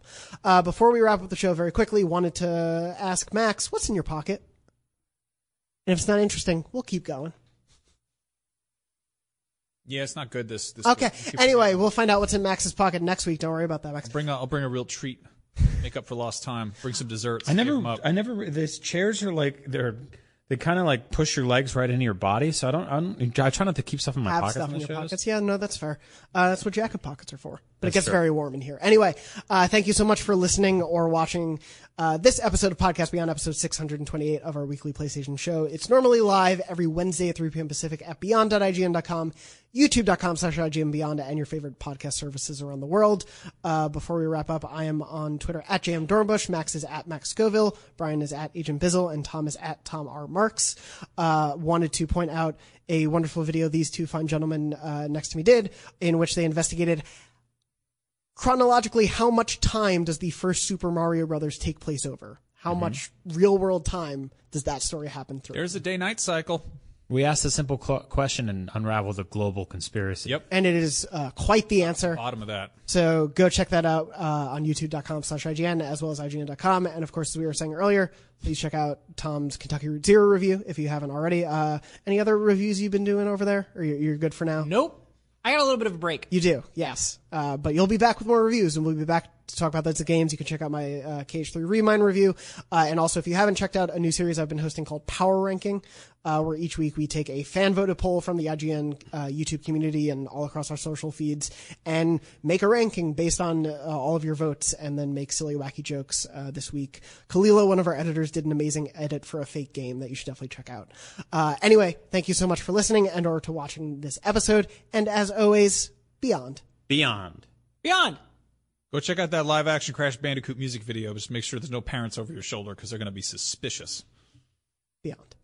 Before we wrap up the show very quickly, wanted to ask Max, what's in your pocket? And if it's not interesting, we'll keep going. Yeah, it's not good this okay. Anyway, we'll find out what's in Max's pocket next week. Don't worry about that, Max. I'll bring a real treat. Make up for lost time. Bring some desserts. I never. These chairs are like they kind of like push your legs right into your body. So I try not to keep stuff in my pockets. Have stuff in your pockets. Yeah, no, that's fair. That's what jacket pockets are for. But it gets very warm in here. Anyway, thank you so much for listening or watching this episode of Podcast Beyond, episode 628 of our weekly PlayStation show. It's normally live every Wednesday at 3 p.m. Pacific at beyond.ign.com, youtube.com/IGN Beyond, and your favorite podcast services around the world. Before we wrap up, I am on Twitter at JM Dornbush, Max is at Max Coville, Brian is at Agent Bizzle, and Tom is at Tom R. Marks. Wanted to point out a wonderful video these two fine gentlemen next to me did, in which they investigated chronologically, how much time does the first Super Mario Brothers take place over? How much real-world time does that story happen through? There's a day-night cycle. We asked a simple question and unraveled a global conspiracy. Yep. And it is quite the answer. Bottom of that. So go check that out on youtube.com/IGN as well as IGN.com. And, of course, as we were saying earlier, please check out Tom's Kentucky Route Zero review if you haven't already. Any other reviews you've been doing over there? Or you're good for now? Nope. I got a little bit of a break. You do, yes. But you'll be back with more reviews, and we'll be back to talk about lots of games. You can check out my KH3 Remind review. And also, if you haven't checked out a new series I've been hosting called Power Ranking, where each week we take a fan-voted poll from the IGN YouTube community and all across our social feeds and make a ranking based on all of your votes and then make silly, wacky jokes this week. Kalila, one of our editors, did an amazing edit for a fake game that you should definitely check out. Anyway, thank you so much for listening and or to watching this episode. And as always, Beyond. Beyond. Beyond. Go check out that live-action Crash Bandicoot music video. Just make sure there's no parents over your shoulder because they're going to be suspicious. Beyond.